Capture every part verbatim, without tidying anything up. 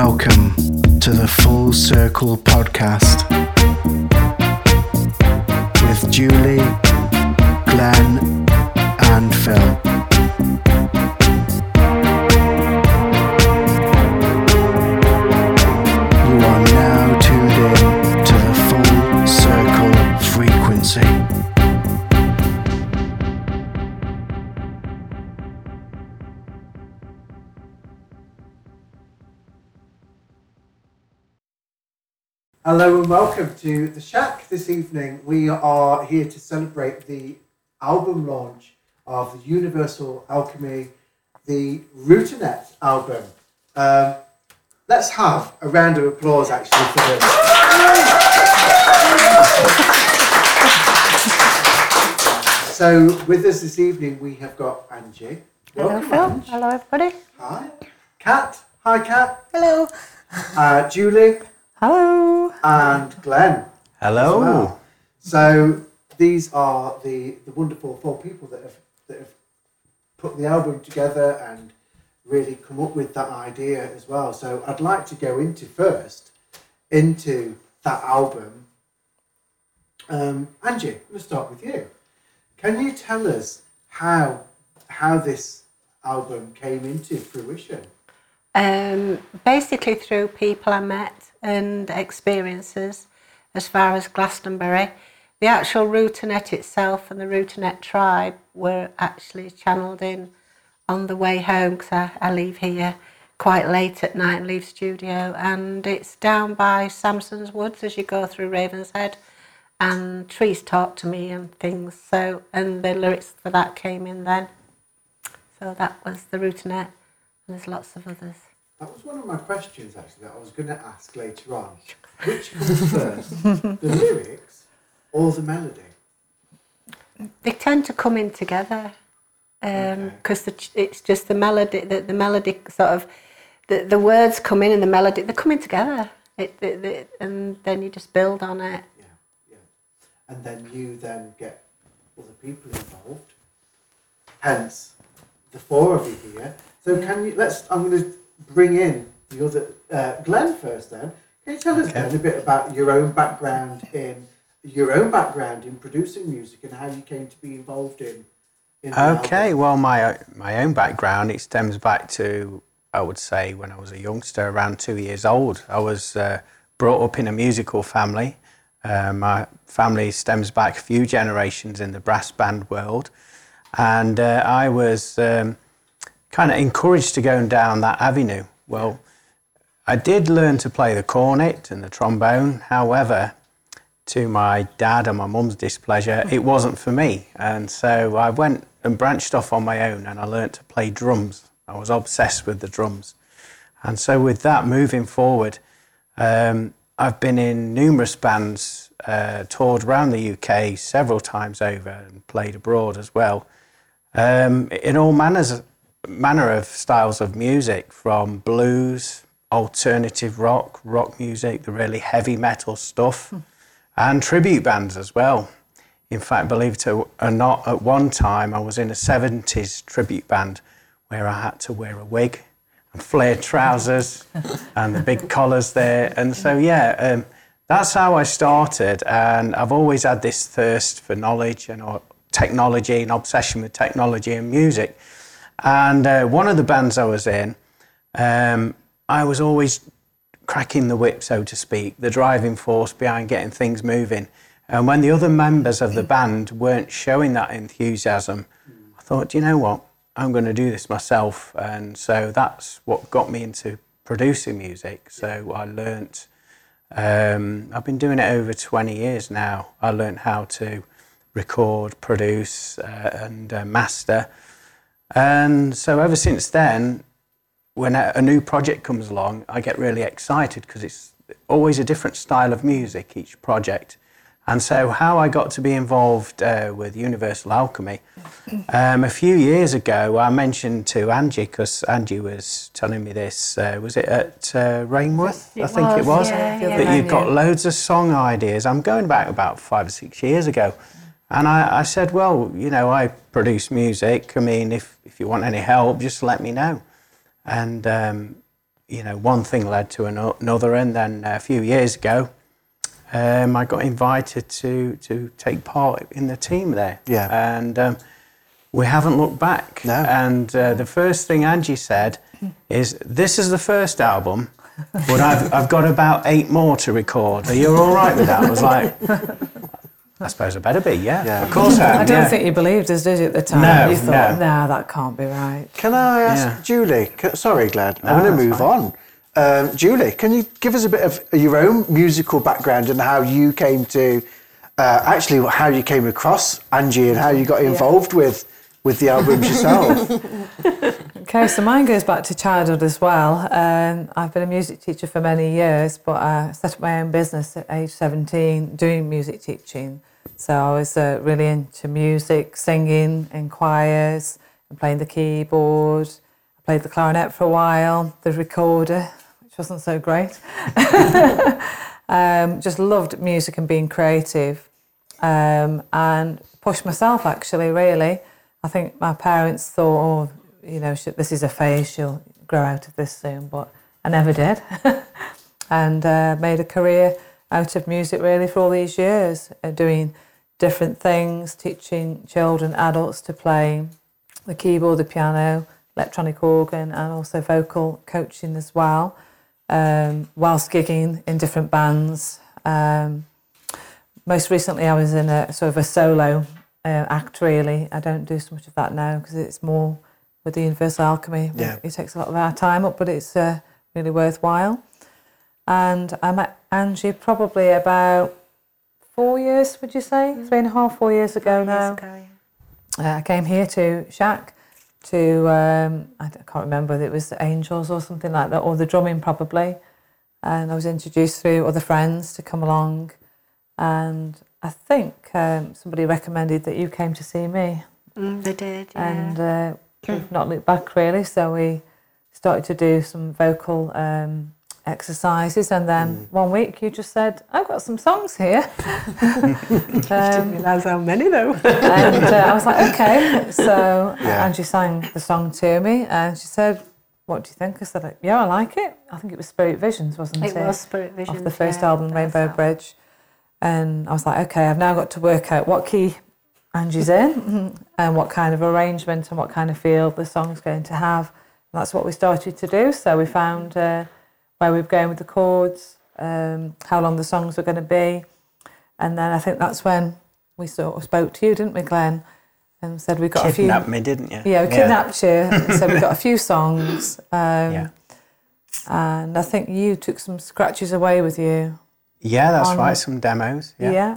Welcome to the Full Circle Podcast with Julie, Glenn, and Phil. You are now tuned in to the Full Circle Frequency. Hello and welcome to The Shack this evening. We are here to celebrate the album launch of the Universal Alchemy, the Routinet album. Um, let's have a round of applause actually for this. So with us this evening we have got Angie. Welcome, hello Phil, Ange. Hello everybody. Hi. Kat, hi Kat. Hello. Uh, Julie. Hello. And Glenn. Hello. Well. So these are the, the wonderful four people that have that have put the album together and really come up with that idea as well. So I'd like to go into first into that album. Um, Angie, I'm gonna start with you. Can you tell us how how this album came into fruition? Um, basically through people I met and experiences as far as Glastonbury. The actual Routinet itself and the Routinet tribe were actually channelled in on the way home, because I, I leave here quite late at night and leave studio, and it's down by Samson's Woods as you go through Ravenshead, and trees talk to me and things, so, and the lyrics for that came in then. So that was the Routinet, and there's lots of others. That was one of my questions, actually, that I was going to ask later on. Which comes first, the lyrics or the melody? They tend to come in together, because um, okay. it's just the melody, the, the melody sort of, the, the words come in and the melody, they're coming together, it, it, it, and then you just build on it. Yeah, yeah. And then you then get other people involved, hence the four of you here. So can you, let's, I'm going to bring in the other, uh, Glenn first then. Can you tell us, okay, Glenn, a bit about your own background in your own background in producing music and how you came to be involved in, in Okay, well my my own background, it stems back to, I would say, when I was a youngster, around two years old. I was uh, brought up in a musical family. Uh, my family stems back a few generations in the brass band world, and uh, I was um, kind of encouraged to go down that avenue. Well, I did learn to play the cornet and the trombone. However, to my dad and my mum's displeasure, it wasn't for me. And so I went and branched off on my own, and I learned to play drums. I was obsessed with the drums. And so with that, moving forward, um, I've been in numerous bands, uh, toured around the U K several times over and played abroad as well, um, in all manners manner of styles of music, from blues, alternative rock, rock music, the really heavy metal stuff, mm. and tribute bands as well. In fact, believe it or not, at one time I was in a seventies tribute band where I had to wear a wig and flared trousers and the big collars there. And so, yeah, um, that's how I started. And I've always had this thirst for knowledge and or technology and obsession with technology and music. And uh, one of the bands I was in, um, I was always cracking the whip, so to speak, the driving force behind getting things moving. And when the other members of the band weren't showing that enthusiasm, I thought, do you know what? I'm going to do this myself. And so that's what got me into producing music. So I learnt, um, I've been doing it over twenty years now. I learnt how to record, produce, uh, and uh, master. And so ever since then, when a new project comes along, I get really excited because it's always a different style of music, each project. And so how I got to be involved uh, with Universal Alchemy, um, a few years ago, I mentioned to Angie, because Angie was telling me this, uh, was it at uh, Rainworth? It I think was, it was, yeah, yeah, that yeah, you've yeah. got loads of song ideas. I'm going back about five or six years ago. And I, I said, well, you know, I produce music. I mean, if, if you want any help, just let me know. And um, you know, one thing led to another, and then a few years ago, um, I got invited to to take part in the team there. Yeah. And um, we haven't looked back. No. And uh, the first thing Angie said is, "This is the first album, but I've I've got about eight more to record. Are you all right with that?" I was like, I suppose I better be, yeah. yeah. Of course I am. I don't yeah. think you believed us, did you, at the time? No, you thought, no, nah, that can't be right. Can I ask yeah. Julie? Can, sorry, Glad, no, I'm going to move fine. on. Um, Julie, can you give us a bit of your own musical background and how you came to, uh, actually how you came across Angie and how you got involved yeah. with with the albums yourself? Okay, so mine goes back to childhood as well. Um, I've been a music teacher for many years, but I set up my own business at age seventeen doing music teaching. So I was uh, really into music, singing in choirs, and playing the keyboard. I played the clarinet for a while, the recorder, which wasn't so great. um, just loved music and being creative, um, and pushed myself, actually, really. I think my parents thought, oh, you know, this is a phase, she'll grow out of this soon, but I never did. And uh, made a career out of music, really, for all these years, uh, doing different things, teaching children, adults to play the keyboard, the piano, electronic organ, and also vocal coaching as well, um, whilst gigging in different bands. Um, most recently, I was in a sort of a solo uh, act, really. I don't do so much of that now because it's more with the Universal Alchemy. Yeah. It takes a lot of our time up, but it's uh, really worthwhile. And I met Angie probably about four years, would you say? Mm. Three and a half, four years ago four now. Years ago, yeah. uh, I came here to Shaq to, um, I can't remember whether it was the Angels or something like that, or the drumming probably. And I was introduced through other friends to come along. And I think um, somebody recommended that you came to see me. Mm, they did, yeah. And uh, we've not looked back, really. So we started to do some vocal Um, exercises, and then mm. one week you just said, I've got some songs here. um, didn't realise how many though. And uh, I was like, okay. So yeah. Angie sang the song to me, and she said, what do you think? I said, yeah, I like it. I think it was Spirit Visions, wasn't it? It was Spirit Visions. Off the first yeah, album, Rainbow Bridge. And I was like, okay, I've now got to work out what key Angie's in and what kind of arrangement and what kind of feel the song's going to have. And that's what we started to do. So we found Uh, where we were going with the chords, um, how long the songs were going to be. And then I think that's when we sort of spoke to you, didn't we, Glenn? And said we got kidnapped a few... Kidnapped me, didn't you? Yeah, we kidnapped yeah. you. So we got a few songs. Um, yeah. And I think you took some scratches away with you. Yeah, that's on, right, some demos. Yeah. yeah.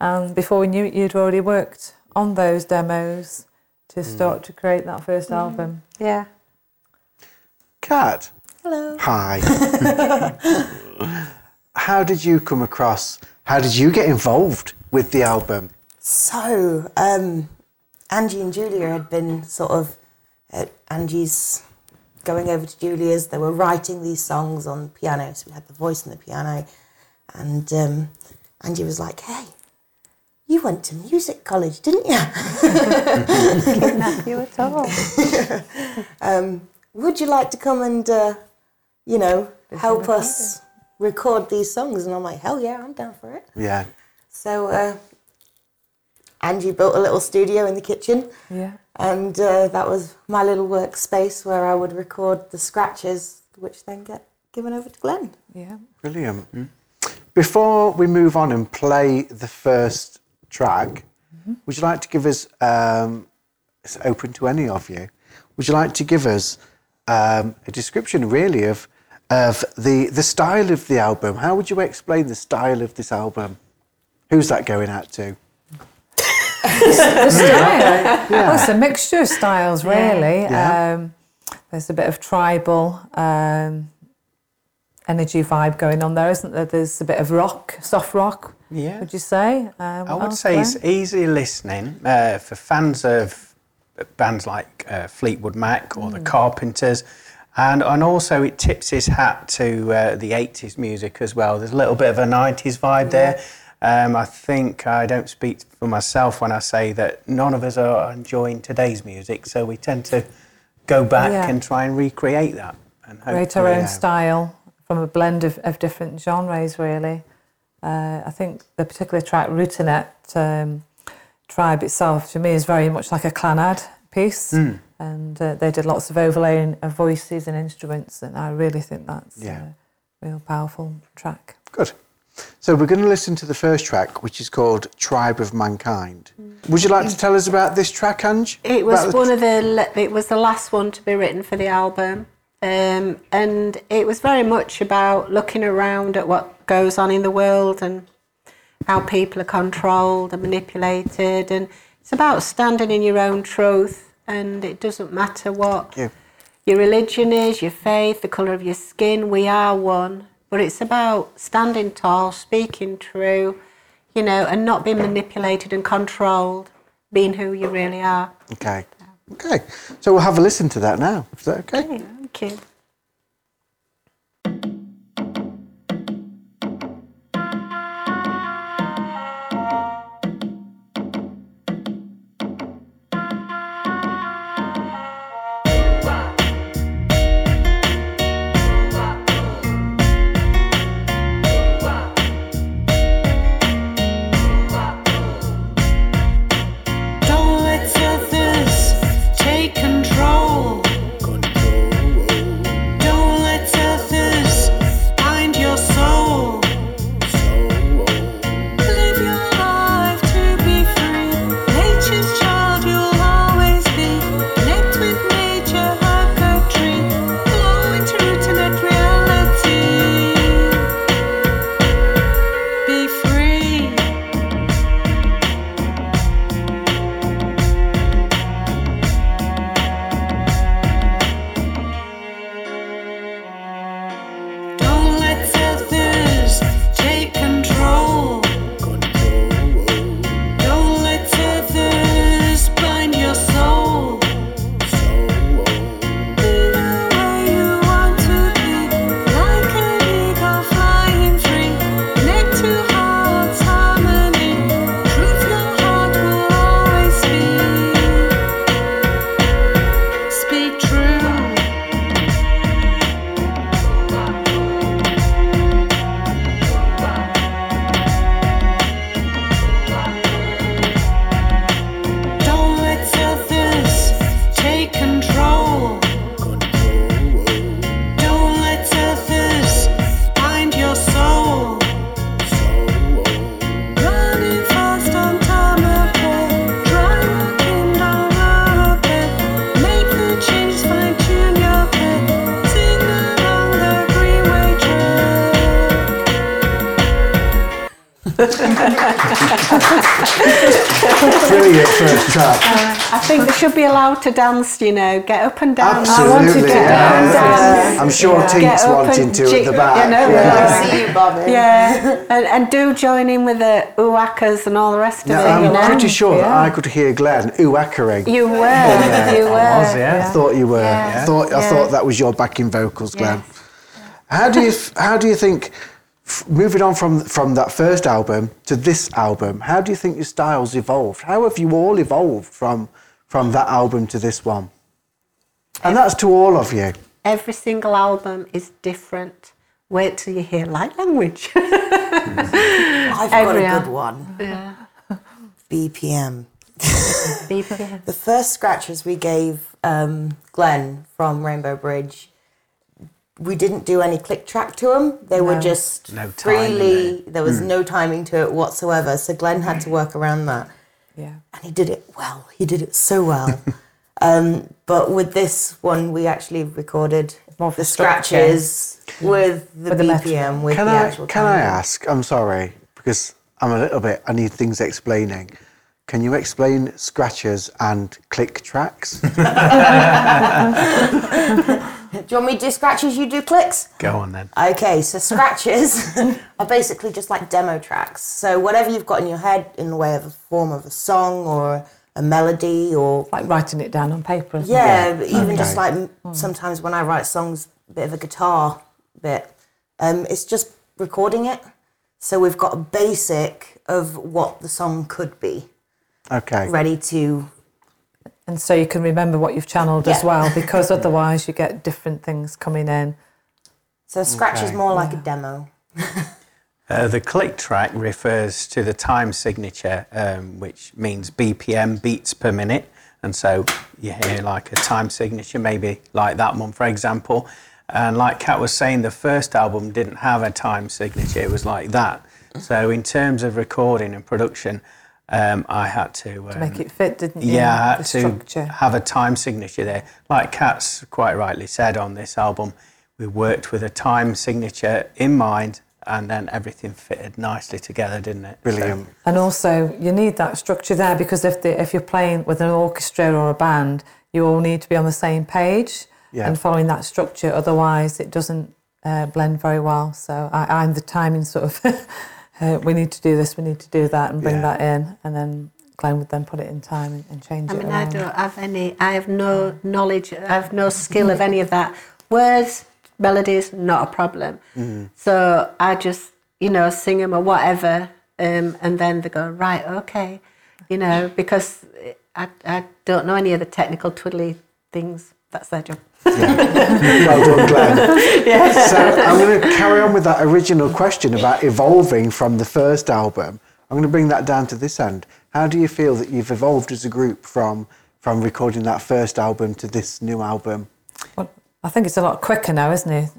And before we knew it, you'd already worked on those demos to start mm. to create that first mm. album. Yeah. Kat. Hello. Hi. How did you come across, how did you get involved with the album? So, um, Angie and Julia had been sort of at Angie's going over to Julia's. They were writing these songs on piano, so we had the voice and the piano. And um, Angie was like, hey, you went to music college, didn't you? Not you at all. um, would you like to come and Uh, you know, help us record these songs? And I'm like, hell yeah, I'm down for it. Yeah. So uh, Angie built a little studio in the kitchen. Yeah. And uh, that was my little workspace where I would record the scratches, which then get given over to Glenn. Yeah. Brilliant. Mm-hmm. Before we move on and play the first track, mm-hmm. would you like to give us, um, it's open to any of you, would you like to give us um, a description really of Of the, the style of the album? How would you explain the style of this album? Who's that going out to? The style? Yeah. Well, it's a mixture of styles, really. Yeah. Um, there's a bit of tribal um, energy vibe going on there, isn't there? There's a bit of rock, soft rock, yeah. would you say? Uh, I would say then? It's easy listening uh, for fans of bands like uh, Fleetwood Mac or mm. the Carpenters. And, and also it tips his hat to uh, the eighties music as well. There's a little bit of a nineties vibe yeah. there. Um, I think I don't speak for myself when I say that none of us are enjoying today's music, so we tend to go back yeah. and try and recreate that. and create our own style from a blend of, of different genres, really. Uh, I think the particular track, Routinet, um, Tribe itself, to me, is very much like a Clannad piece. Mm. And uh, they did lots of overlaying of voices and instruments, and I really think that's yeah. a real powerful track. Good. So we're going to listen to the first track, which is called Tribe of Mankind. Mm. Would you like to tell us about this track, Ange? It was one of the it was the last one to be written for the album, um, and it was very much about looking around at what goes on in the world and how people are controlled and manipulated, and it's about standing in your own truth, and it doesn't matter what yeah. your religion is, your faith, the colour of your skin. We are one. But it's about standing tall, speaking true, you know, and not being manipulated and controlled, being who you really are. Okay. Okay. So we'll have a listen to that now. Is that okay? Okay, thank you. Should be allowed to dance, you know, get up and dance. Absolutely. I want to get yeah. up and dance. Yeah. I'm sure yeah. Tink's wanting to g- at the back. You know, yeah. Yeah. See you, Bobby. Yeah, and, and do join in with the ooh-ackers and all the rest now, of it. I'm you know? pretty sure yeah. that I could hear Glenn ooh-ackering. You were, yeah. you were. I was, yeah. yeah. I thought you were. Yeah. I, thought, yeah. I thought that was your backing vocals, Glenn. Yes. How do you How do you think, moving on from from that first album to this album, how do you think your style's evolved? How have you all evolved from... from that album to this one? And every, that's to all of you. Every single album is different. Wait till you hear Light Language. I've every got a good one. Yeah. B P M. B P M. The first scratches we gave um, Glenn from Rainbow Bridge, we didn't do any click track to them. They no. were just no freely, there. there was mm. no timing to it whatsoever. So Glenn had to work around that. Yeah. And he did it well. He did it so well. um, but with this one, we actually recorded more the scratches yeah. with the with B P M, the with can the I, actual Can timing. I ask, I'm sorry, because I'm a little bit, I need things explaining. Can you explain scratches and click tracks? Do you want me to do scratches, you do clicks? Go on then. Okay, so scratches are basically just like demo tracks. So whatever you've got in your head in the way of a form of a song or a melody or... Like writing it down on paper. Or yeah, yeah, even okay. just like mm. sometimes when I write songs, a bit of a guitar bit. Um, it's just recording it. So we've got a basic of what the song could be. Okay. Ready to And so you can remember what you've channeled yeah. as well, because otherwise you get different things coming in. So scratch okay. is more like yeah. a demo. uh, the click track refers to the time signature, um, which means B P M, beats per minute. And so you hear like a time signature, maybe like that one, for example. And like Kat was saying, the first album didn't have a time signature. It was like that. So in terms of recording and production, Um, I had to... Um, to make it fit, didn't you? Yeah, I had to have a time signature there. Like Kat's quite rightly said on this album, we worked with a time signature in mind and then everything fitted nicely together, didn't it? Brilliant. So. And also, you need that structure there because if, the, if you're playing with an orchestra or a band, you all need to be on the same page yeah. and following that structure. Otherwise, it doesn't uh, blend very well. So I, I'm the timing sort of... Uh, we need to do this, we need to do that, and bring yeah. that in, and then Glenn would then put it in time and, and change it. I mean, around. I don't have any, I have no knowledge, I have no skill of any of that. Words, melodies, not a problem. Mm. So I just, you know, sing them or whatever, um, and then they go, right, okay, you know, because I, I don't know any of the technical twiddly things. That's their job. Yeah. Well done, Glenn. Yeah. So I'm going to carry on with that original question about evolving from the first album. I'm going to bring that down to this end. How do you feel that you've evolved as a group from from recording that first album to this new album? Well, I think it's a lot quicker now, isn't it?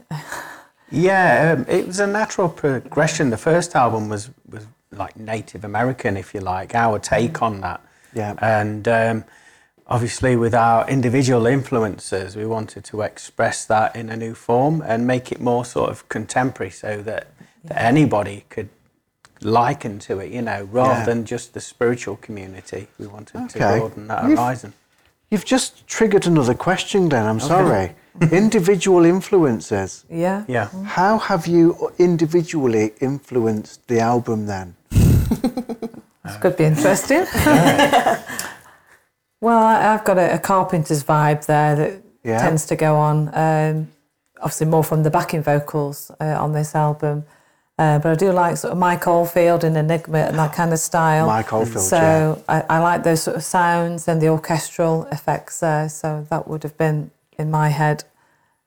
Yeah, um, it was a natural progression. The first album was, was like Native American, if you like, our take on that. Yeah. And... Um, Obviously, with our individual influences, we wanted to express that in a new form and make it more sort of contemporary so that, yeah. that anybody could liken to it, you know, rather yeah. than just the spiritual community. We wanted okay. to broaden that you've, horizon. You've just triggered another question, Glenn. I'm okay. sorry. Individual influences. Yeah. Yeah. How have you individually influenced the album then? This could be interesting. Yeah. Well, I've got a, a Carpenters vibe there that yeah. tends to go on, um, obviously more from the backing vocals uh, on this album. Uh, but I do like sort of Mike Oldfield and Enigma and that kind of style. Mike Oldfield, so yeah. So I, I like those sort of sounds and the orchestral effects there. So that would have been in my head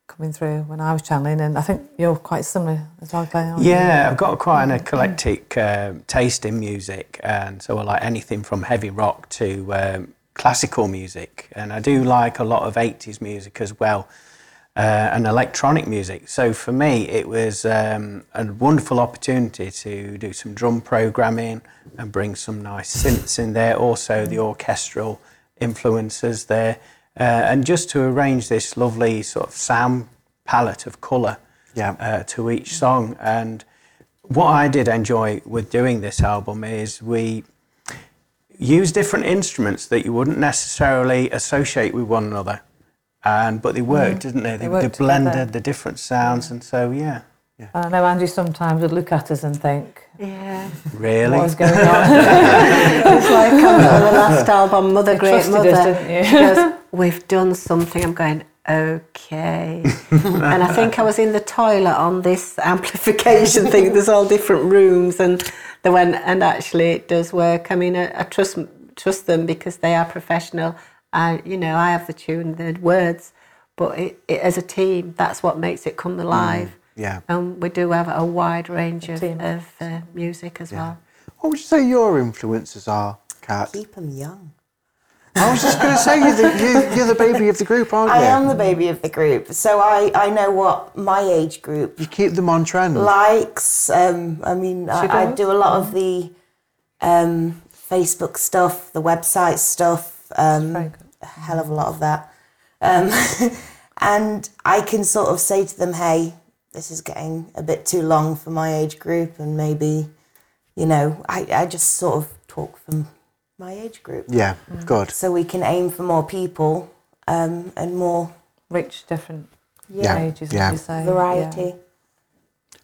coming through when I was channeling. And I think you're quite similar as well, Claire. Yeah, you? I've got quite an eclectic uh, taste in music. And so I like anything from heavy rock to... Um, classical music, and I do like a lot of eighties music as well, uh, and electronic music. So for me it was um, a wonderful opportunity to do some drum programming and bring some nice synths in there, also the orchestral influences there, uh, and just to arrange this lovely sort of sound palette of colour yeah. uh, to each song. And what I did enjoy with doing this album is we use different instruments that you wouldn't necessarily associate with one another, and but they worked, mm. didn't they? They, they, they blended together. The different sounds, yeah. and so yeah. yeah. I know Andrew sometimes would look at us and think, "Yeah, really, what's going on?" It's like on the last album, Mother, Great Mother. Us, didn't you? She goes, "We've done something." I'm going, okay. And I think I was in the toilet on this amplification thing. There's all different rooms, and they went, and actually it does work. I mean, I, I trust trust them because they are professional. I, you know, I have the tune, the words, but it, it, as a team, that's what makes it come alive. Mm, yeah. And we do have a wide range of, of uh, music as yeah. well. What would you say your influences are, Kat? Keep them young. I was just going to say, you're the, you're, you're the baby of the group, aren't you? I am the baby of the group, so I, I know what my age group... You keep them on trend. ...likes. Um, I mean, I, I do a lot of the um, Facebook stuff, the website stuff, um, a hell of a lot of that. Um, and I can sort of say to them, hey, this is getting a bit too long for my age group, and maybe, you know, I, I just sort of talk from... my age group. Yeah, mm. good. So we can aim for more people um, and more... rich, different yeah. ages, yeah. as you say. Variety. Yeah.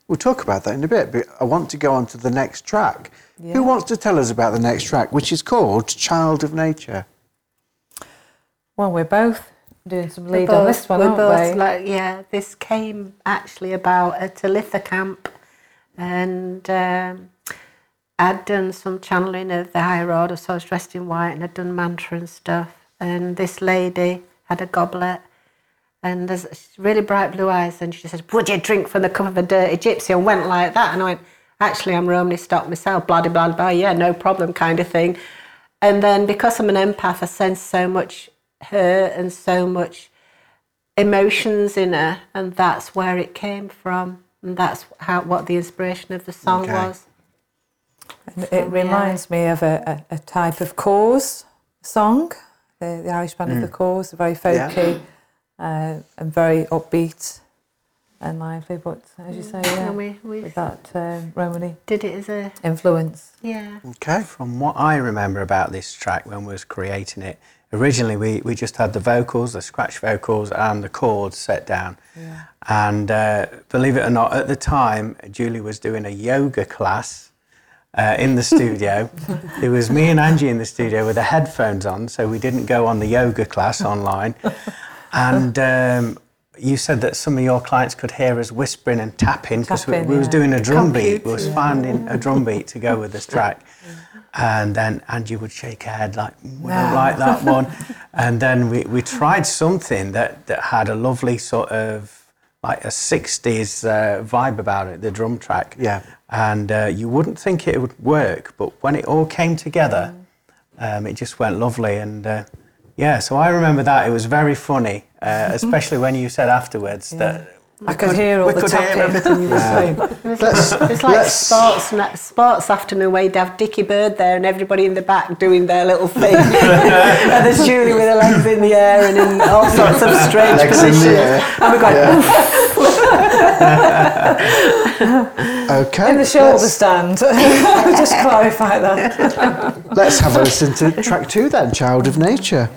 We'll talk about that in a bit, but I want to go on to the next track. Yeah. Who wants to tell us about the next track, which is called Child of Nature? Well, we're both doing some lead both, on this one, we're aren't both we? Like, yeah, this came actually about a Talitha camp, and... Um, I'd done some channeling of the High Road, so I was dressed in white and I'd done mantra and stuff. and this lady had a goblet and there's really bright blue eyes, and she says, "Would you drink from the cup of a dirty gypsy?" and went like that, and I went, "Actually, I'm Romany stock myself, blah, blah, blah, blah, yeah, no problem," kind of thing. And then because I'm an empath, I sense so much hurt and so much emotions in her, and that's where it came from, and that's how what the inspiration of the song okay. was. And it um, reminds yeah. me of a, a, a type of Corrs song, the, the Irish band mm. of the Corrs, very folky yeah. uh, and very upbeat and lively, but as you say, yeah, we, with that um, Romany did it as a influence. Yeah. Okay. From what I remember about this track when we was creating it, originally we, we just had the vocals, the scratch vocals, and the chords set down. Yeah. And uh, believe it or not, at the time, Julie was doing a yoga class uh, in the studio. It was me and Angie in the studio with the headphones on, so we didn't go on the yoga class online. And Um, you said that some of your clients could hear us whispering and tapping because we, we yeah. was doing a drum beat. We was yeah. finding a drum beat to go with this track. And then Angie would shake her head like, we no. don't like that one. And then we, we tried something that, that had a lovely sort of, like a sixties uh, vibe about it, the drum track. Yeah. And uh, you wouldn't think it would work, but when it all came together, um, it just went lovely. And uh, yeah, so I remember that. It was very funny. Uh, especially when you said afterwards yeah. that I could, could hear all we the could hear everything you were saying. It was let's, like, it's like sports, sports afternoon where you'd have Dickie Bird there and everybody in the back doing their little thing. And there's Julie with her legs in the air and in all sorts of strange legs positions. In the air. And we're going, yeah. okay, in the shoulder let's... stand. Just clarify that. Let's have a listen to track two then, Child of Nature.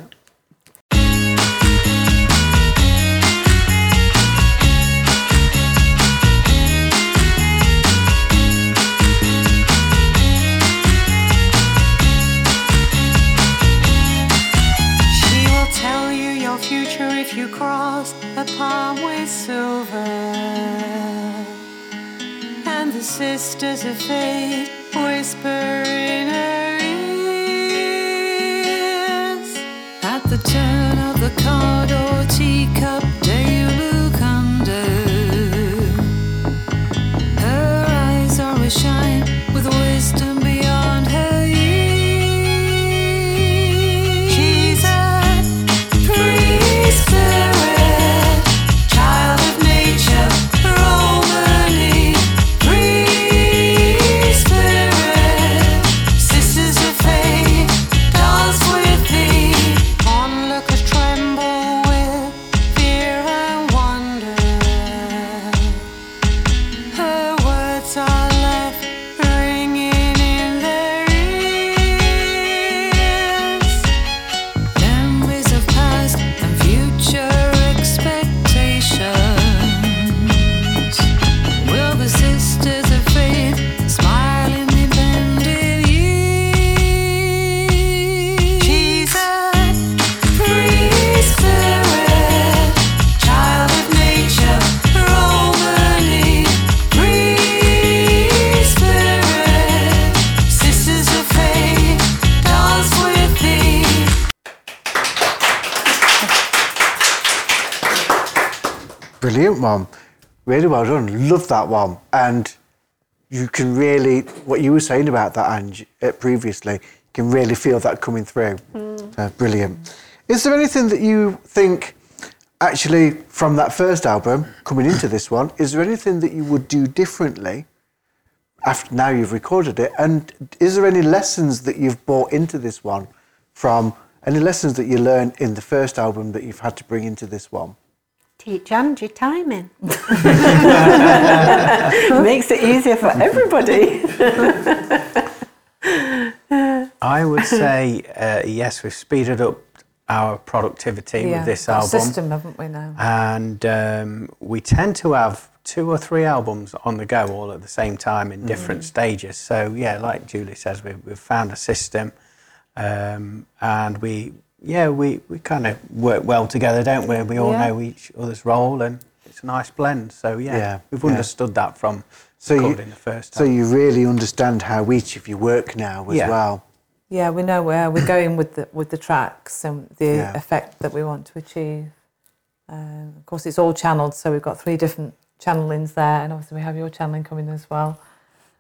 Sisters of fate whisper in her ears. At the turn of the card or teacup, dare you look under? Her eyes always shine with wisdom beyond her years. She's a free spirit, child of nature. Brilliant one, really well done. Love that one, and you can really what you were saying about that, Ange, previously. You can really feel that coming through. Mm. Uh, brilliant. Is there anything that you think, actually, from that first album coming into this one? Is there anything that you would do differently after now you've recorded it? And is there any lessons that you've brought into this one from any lessons that you learned in the first album that you've had to bring into this one? Teach Angie timing. Makes it easier for everybody. I would say, uh, yes, we've speeded up our productivity yeah, with this album. System, haven't we now? And um, we tend to have two or three albums on the go all at the same time in different mm. stages. So, yeah, like Julie says, we've, we've found a system um, and we... Yeah, we, we kind of work well together, don't we? We all yeah. know each other's role, and it's a nice blend. So, yeah, yeah. we've understood yeah. that from so recording you, the first time. So you really understand how each of you work now as yeah. well. Yeah, we know where we're going with the with the tracks and the yeah. effect that we want to achieve. Um, of course, it's all channeled, so we've got three different channelings there, and obviously we have your channeling coming as well.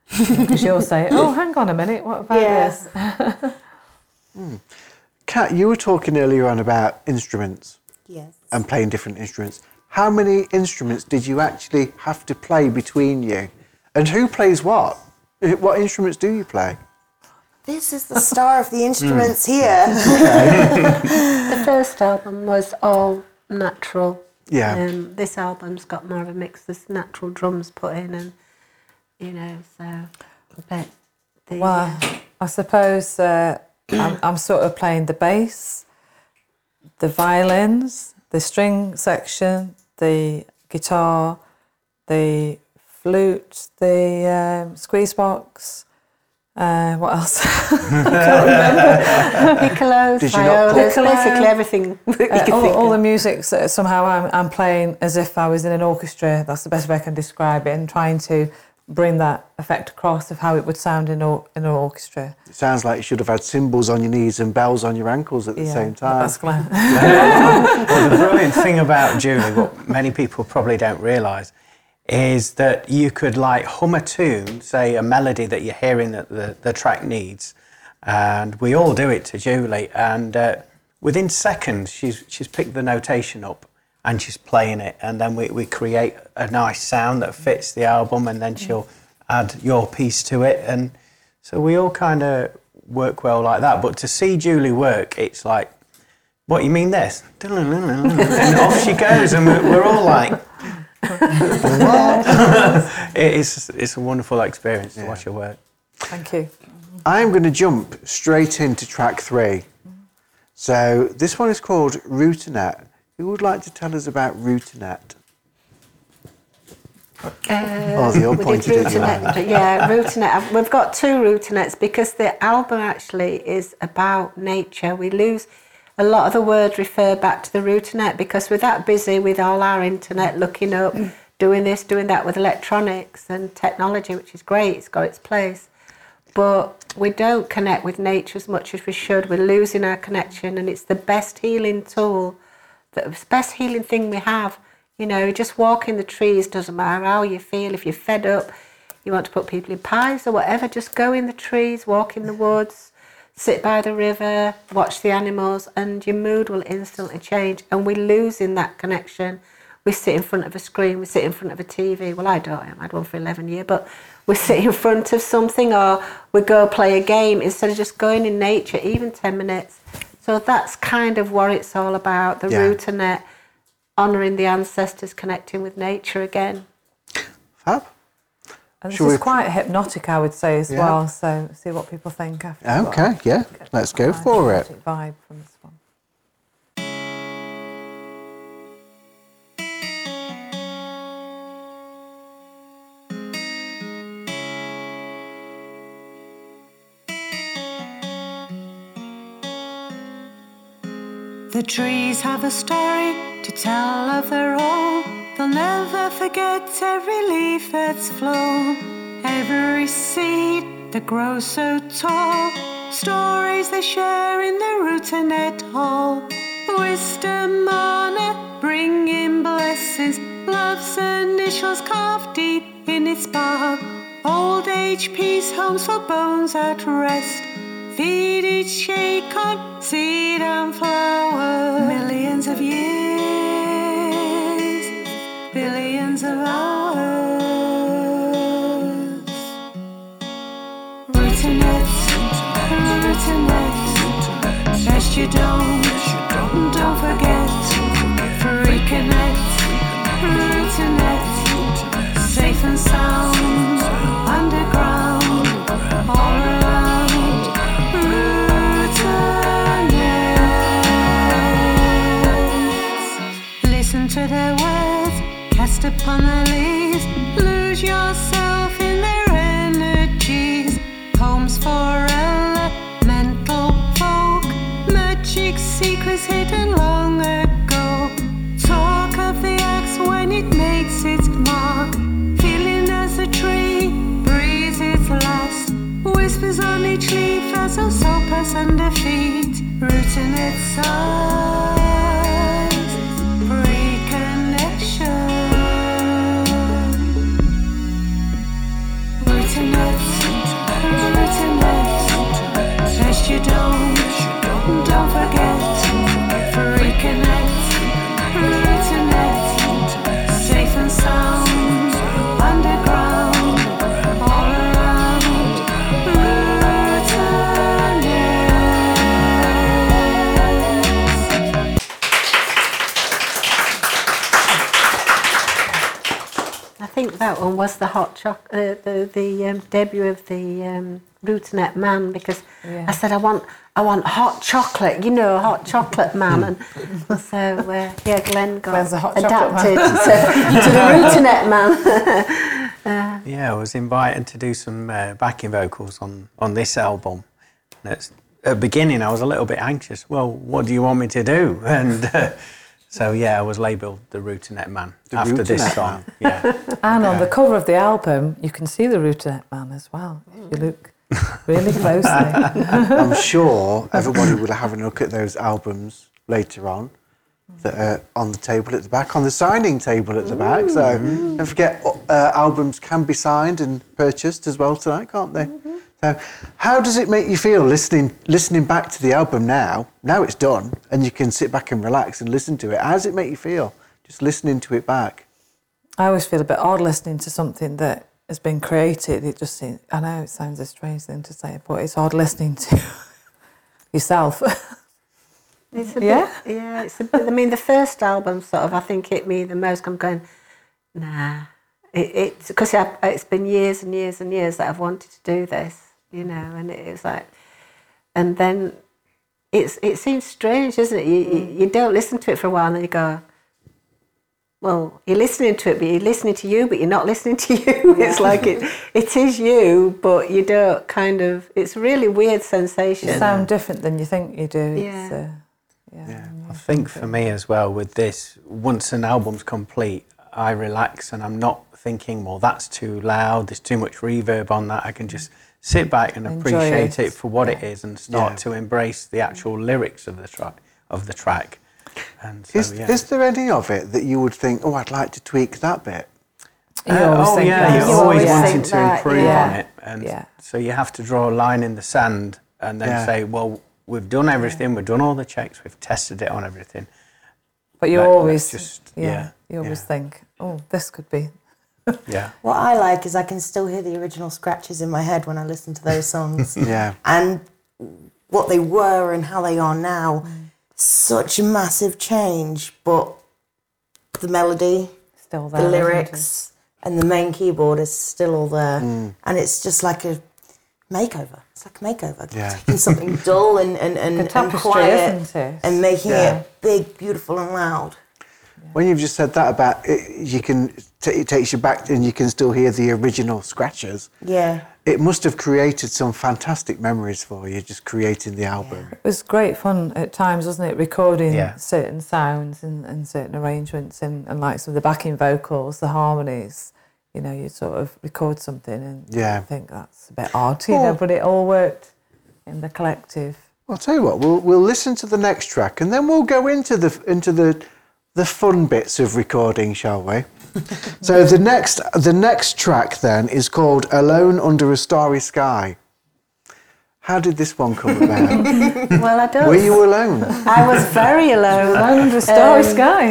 Because you'll say, "Oh, hang on a minute, what about yeah. this?" mm. Kat, you were talking earlier on about instruments. Yes. And playing different instruments. How many instruments did you actually have to play between you? And who plays what? What instruments do you play? This is the star of the instruments mm. here. Okay. The first album was all natural. Yeah. Um, this album's got more of a mix. There's natural drums put in, and you know, so. But the, well, uh, I suppose uh, I'm, I'm sort of playing the bass, the violins, the string section, the guitar, the flute, the um, squeeze box. Uh, what else? I can't remember. Did you not play? Basically everything. Uh, all, all the music, so somehow I'm, I'm playing as if I was in an orchestra. That's the best way I can describe it, and trying to bring that effect across of how it would sound in, or, in an orchestra. It sounds like you should have had cymbals on your knees and bells on your ankles at the yeah, same time. That's Glenn. Well, the brilliant thing about Julie, what many people probably don't realise, is that you could like hum a tune, say a melody that you're hearing that the, the track needs, and we all do it to Julie, and uh, within seconds she's she's picked the notation up and she's playing it, and then we, we create a nice sound that fits the album, and then she'll add your piece to it, and so we all kind of work well like that. But to see Julie work, it's like, what, you mean this? And off she goes, and we're, we're all like, it is, it's a wonderful experience yeah. to watch your work. Thank you. I'm going to jump straight into track three. So this one is called Routinet. Who would like to tell us about Routinet? Uh, oh, the old pointed at you. Yeah, Routinet. We've got two Routinets because the album actually is about nature. We lose a lot of the words refer back to the Routinet because we're that busy with all our internet, looking up, mm. doing this, doing that with electronics and technology, which is great, it's got its place. But we don't connect with nature as much as we should. We're losing our connection, and it's the best healing tool, the best healing thing we have. You know, just walk in the trees, doesn't matter how you feel, if you're fed up, you want to put people in pies or whatever, just go in the trees, walk in the woods, sit by the river, watch the animals, and your mood will instantly change. And we're losing that connection. We sit in front of a screen, we sit in front of a T V. Well, I don't, I had one for eleven years, but we sit in front of something, or we go play a game instead of just going in nature, even ten minutes. So that's kind of what it's all about, the yeah. Routinet, honouring the ancestors, connecting with nature again. Fab. And this Shall is quite hypnotic, I would say, as yeah. well, so see what people think after. Okay, well, yeah, let's go for it. Vibe from this one. The trees have a story to tell of their own. They'll never forget every leaf that's flown, every seed that grows so tall, stories they share in the Routinet hall. Wisdom, honor, bringing blessings, love's initials carved deep in its bark, old age peace homes for bones at rest, feed each shake on seed and flower. Millions of years, billions of hours. Routinet, Routinet, best you don't, don't forget. Reconnect, Routinet, safe and sound, underground, all around. Routinet, listen to their words. Cast upon the leaves, lose yourself in their energies. Homes for elemental folk, magic secrets hidden long ago. Talk of the axe when it makes its mark, feeling as the tree breathes its last, whispers on each leaf as a soap. success and defeat, Routinet sighs, reconnection. Routinet, Routinet, lest you don't, don't forget, reconnect, Routinet, safe and sound. I think that one was the hot choc, uh, the the um, debut of the um, Routinet Man, because yeah. I said I want I want hot chocolate, you know, hot chocolate man, and so uh, yeah, Glenn got adapted to, to the Routinet Man. uh, yeah, I was invited to do some uh, backing vocals on on this album. And at the beginning, I was a little bit anxious. Well, what do you want me to do? And uh, So, yeah, I was labelled the Routinet Man the after Routinet this song. Yeah. And yeah. on the cover of the album, you can see the Routinet Man as well, if you look really closely. I'm sure everybody will have a look at those albums later on that are on the table at the back, on the signing table at the back. So mm-hmm. don't forget, uh, albums can be signed and purchased as well tonight, can't they? Mm-hmm. So how does it make you feel listening listening back to the album now? Now it's done and you can sit back and relax and listen to it. How does it make you feel just listening to it back? I always feel a bit odd listening to something that has been created. It just seems, I know it sounds a strange thing to say, but it's odd listening to yourself. It's a yeah? Bit, yeah, it's a bit, I mean, the first album sort of, I think hit me the most. I'm going, nah. It's it, because it's been years and years and years that I've wanted to do this. You know, and it's like, and then it's it seems strange, isn't it? You, mm. you don't listen to it for a while, and then you go, well, you're listening to it, but you're listening to you, but you're not listening to you. It's like it it is you, but you don't kind of. It's a really weird sensation. You sound different than you think you do. Yeah. It's, uh, yeah, yeah. I think for me as well with this, once an album's complete, I relax and I'm not thinking, well, that's too loud. There's too much reverb on that. I can just. Sit back and Enjoy appreciate it. it for what yeah. it is, and start yeah. to embrace the actual lyrics of the track. Of the track, and so, is, yeah. is there any of it that you would think, "Oh, I'd like to tweak that bit"? Uh, oh yeah, you're, you're always, always wanting to that. improve yeah. on it, and yeah. so you have to draw a line in the sand, and then yeah. say, "Well, we've done everything. Yeah. We've done all the checks. We've tested it on everything." But you but always, just, yeah, yeah, you always yeah. think, "Oh, this could be." Yeah. What I like is I can still hear the original scratches in my head when I listen to those songs. yeah. And what they were and how they are now, such a massive change, but the melody, still there, the lyrics, and the main keyboard is still all there. Mm. And it's just like a makeover. It's like a makeover. Yeah. Taking something dull and, and, and, and quiet and making yeah. it big, beautiful and loud. When you've just said that about it, you can t- it takes you back and you can still hear the original scratches. Yeah. It must have created some fantastic memories for you, just creating the album. Yeah. It was great fun at times, wasn't it, recording yeah. certain sounds and, and certain arrangements and, and like some of the backing vocals, the harmonies. You know, you sort of record something and yeah. think that's a bit odd, you well, know, but it all worked in the collective. I'll tell you what, we'll we'll listen to the next track and then we'll go into the into the the fun bits of recording, shall we? So the next the next track then is called Alone Under a Starry Sky. How did this one come about? Well, I don't... Were you alone? I was very alone. Alone under a starry um, sky.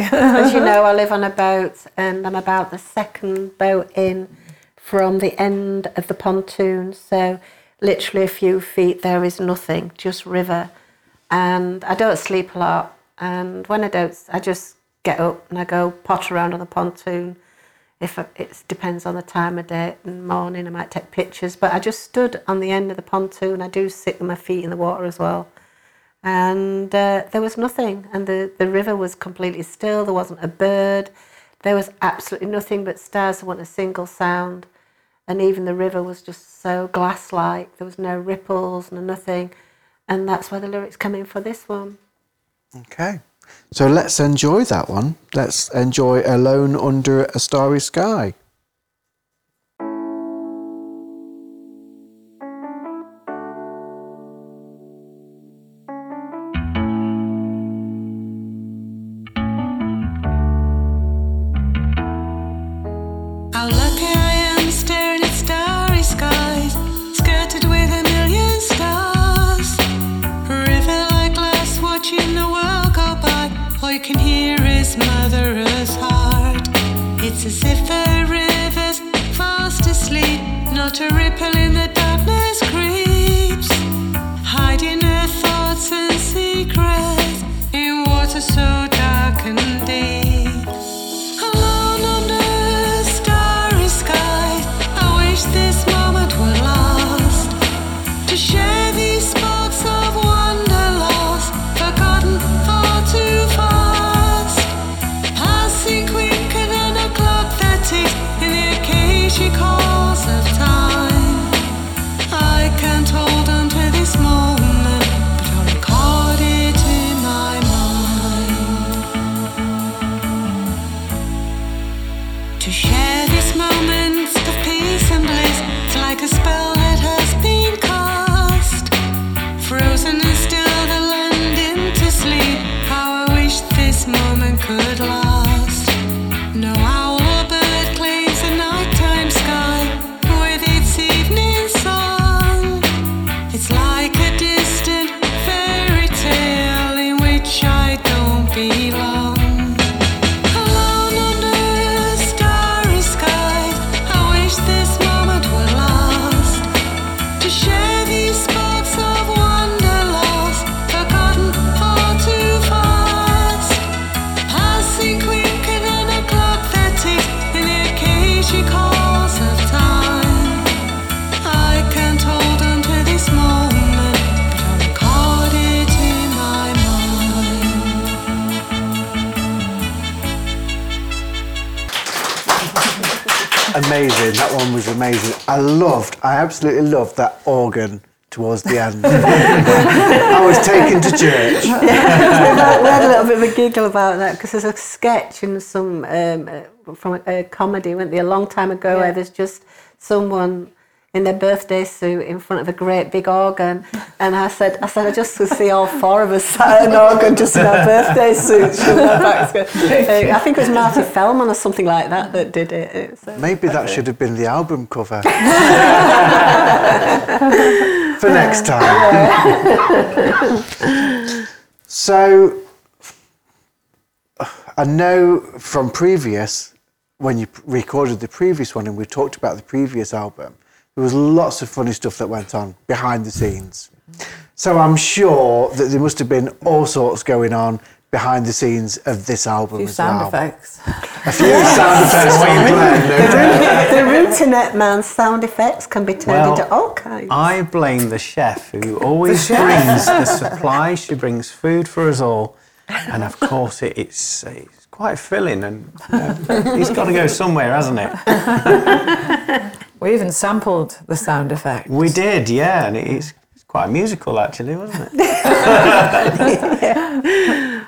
As you know, I live on a boat and I'm about the second boat in from the end of the pontoon. So literally a few feet, there is nothing, just river. And I don't sleep a lot. And when I don't, I just... get up and I go potter around on the pontoon. If I, it depends on the time of day and morning, I might take pictures. But I just stood on the end of the pontoon. I do sit with my feet in the water as well. And uh, there was nothing. And the, the river was completely still. There wasn't a bird. There was absolutely nothing but stars. There wasn't a single sound. And even the river was just so glass-like. There was no ripples, no nothing. And that's where the lyrics come in for this one. Okay. So let's enjoy that one. Let's enjoy Alone Under a Starry Sky. here is Mother Earth's heart. It's as if a river's fast asleep, not a ripple in the darkness creeps, hiding her thoughts and secrets in water so dark and deep. Amazing, that one was amazing. I loved, I absolutely loved that organ towards the end. I was taken to church. Yeah, we had a little bit of a giggle about that because there's a sketch in some um, from a, a comedy, weren't there, a long time ago, yeah, where there's just someone in their birthday suit in front of a great big organ, and I said, I said, I just could see all four of us sat at an organ just in our birthday suits. I think it was Marty Feldman or something like that that did it. So maybe that should have been the album cover. For next time. So, I know from previous, when you recorded the previous one and we talked about the previous album, there was lots of funny stuff that went on behind the scenes. So I'm sure that there must have been all sorts going on behind the scenes of this album. A few as sound well. effects. A few yes. sound effects. Glenn, no the, the Routinet man's sound effects can be turned well, into all kinds. I blame the chef who always the brings chef. the supply. She brings food for us all. And of course it, it's, it's quite filling. And you know, he's got to go somewhere, hasn't it? We even sampled the sound effect. We did, yeah, and it's quite musical, actually, wasn't it? Yeah.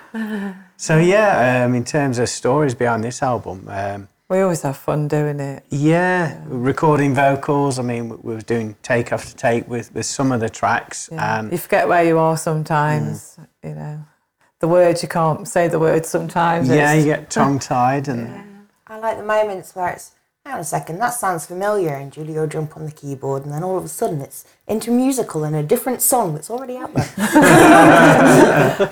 So, yeah, um, in terms of stories behind this album... Um, we always have fun doing it. Yeah, yeah, recording vocals. I mean, we were doing take after take with, with some of the tracks. Yeah. And you forget where you are sometimes, mm. you know. The words, you can't say the words sometimes. Yeah, you get tongue-tied. and. Yeah. I like the moments where it's... Hang on a second, that sounds familiar, and Julie will jump on the keyboard, and then all of a sudden it's into musical and a different song that's already out there.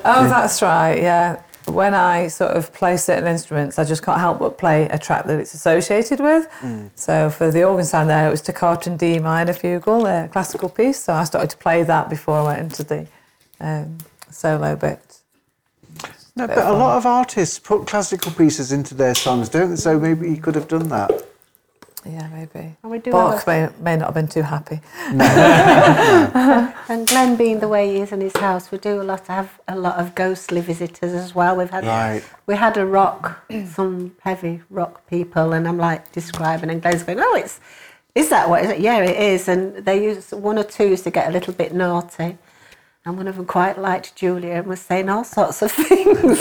Oh, that's right, yeah. When I sort of play certain instruments, I just can't help but play a track that it's associated with. Mm. So for the organ sound there, it was Toccata and D minor Fugue, a classical piece, so I started to play that before I went into the um, solo bit. No, bit but a lot of artists put classical pieces into their songs, don't they? So maybe you could have done that. Yeah, maybe. And we do Bach may, may not have been too happy. No. And Glenn being the way he is in his house, we do a lot have a lot of ghostly visitors as well. We've had right. we had a rock, some heavy rock people, and I'm like describing, and Glenn's going, "Oh, it's is that what is it? Yeah, it is." And they use one or two used to get a little bit naughty. And one of them quite liked Julia and was saying all sorts of things.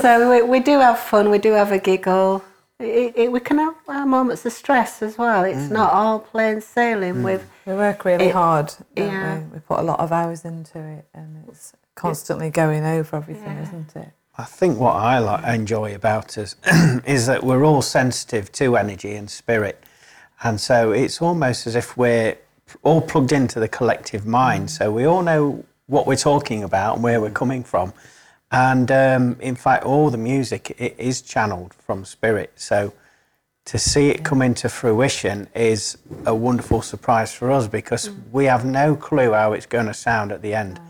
So we, we do have fun, we do have a giggle. It, it, we can have our moments of stress as well. It's mm. not all plain sailing. Mm. We've, we work really it, hard, don't yeah. we? We put a lot of hours into it, and it's constantly it's, going over everything, yeah. isn't it? I think what I like, enjoy about us is that we're all sensitive to energy and spirit. And so it's almost as if we're all plugged into the collective mind. So we all know what we're talking about and where we're coming from. And um, in fact, all the music, it is channeled from spirit. So to see it come into fruition is a wonderful surprise for us, because mm. we have no clue how it's going to sound at the end. Wow.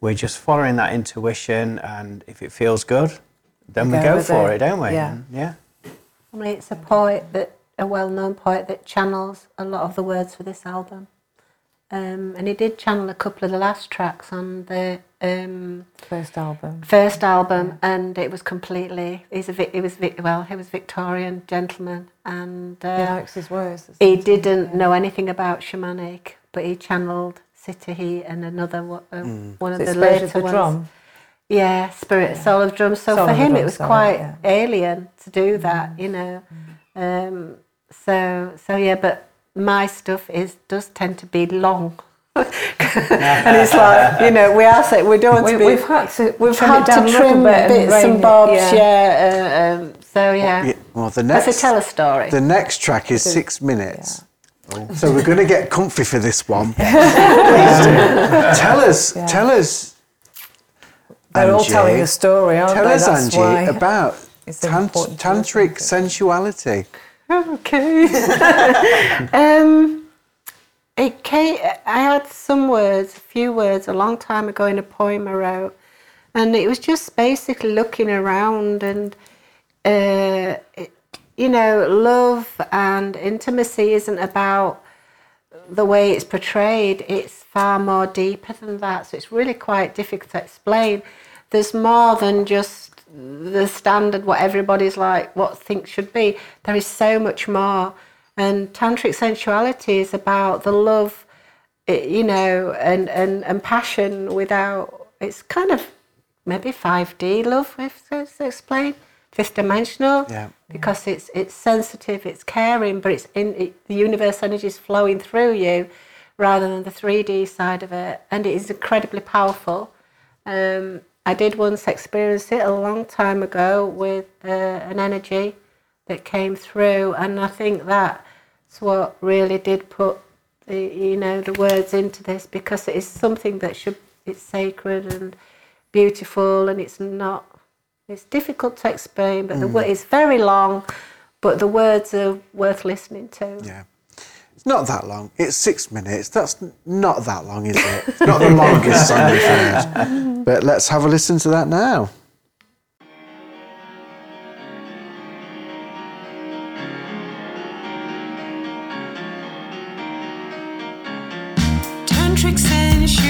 We're just following that intuition, and if it feels good, then we go, we go for it. it, don't we? Yeah. yeah. I mean, it's a poet, that a well-known poet that channels a lot of the words for this album. Um, and he did channel a couple of the last tracks on the um, first album. First album, yeah. And it was completely. He's a he was well. He was Victorian gentleman, and uh, he likes his words. He didn't yeah. know anything about shamanic, but he channeled Sitahi and another uh, mm. one of so the later the ones. Drum? Yeah, spirit yeah. soul of drums. So soul for him, drum, it was soul, quite yeah. alien to do that, mm. you know. Mm. Um, so so yeah, but. My stuff is does tend to be long, and it's like, you know, we are so, we don't want we, to be we've had to we've had to trim bit bits and, and bobs, yeah. yeah uh, um, so yeah. Well, well the next That's a tell a story. The next track is six minutes, yeah. oh. so we're going to get comfy for this one. Please do. Tell us, yeah. tell us. They're Angie, all telling a story, aren't tell they? Tell us, That's Angie, about tant- tantric sensuality. Okay. um, it came, I had some words, a few words, a long time ago in a poem I wrote, and it was just basically looking around and, uh, it, you know, love and intimacy isn't about the way it's portrayed. It's far more deeper than that, so it's really quite difficult to explain. There's more than just the standard, what everybody's like, what things should be. There is so much more, and tantric sensuality is about the love, you know, and and, and passion without. It's kind of maybe five D love, if to explain, fifth dimensional, yeah. because it's it's sensitive, it's caring, but it's in it, the universe energy is flowing through you, rather than the three D side of it, and it is incredibly powerful. Um, I did once experience it a long time ago with uh, an energy that came through, and I think that's what really did put the, you know, the words into this, because it is something that should, it's sacred and beautiful, and it's not, it's difficult to explain, but mm. the it's very long, but the words are worth listening to. Yeah. Not that long. It's six minutes. That's not that long, is it? It's not the longest song we've heard. But let's have a listen to that now. Tantric sensuality,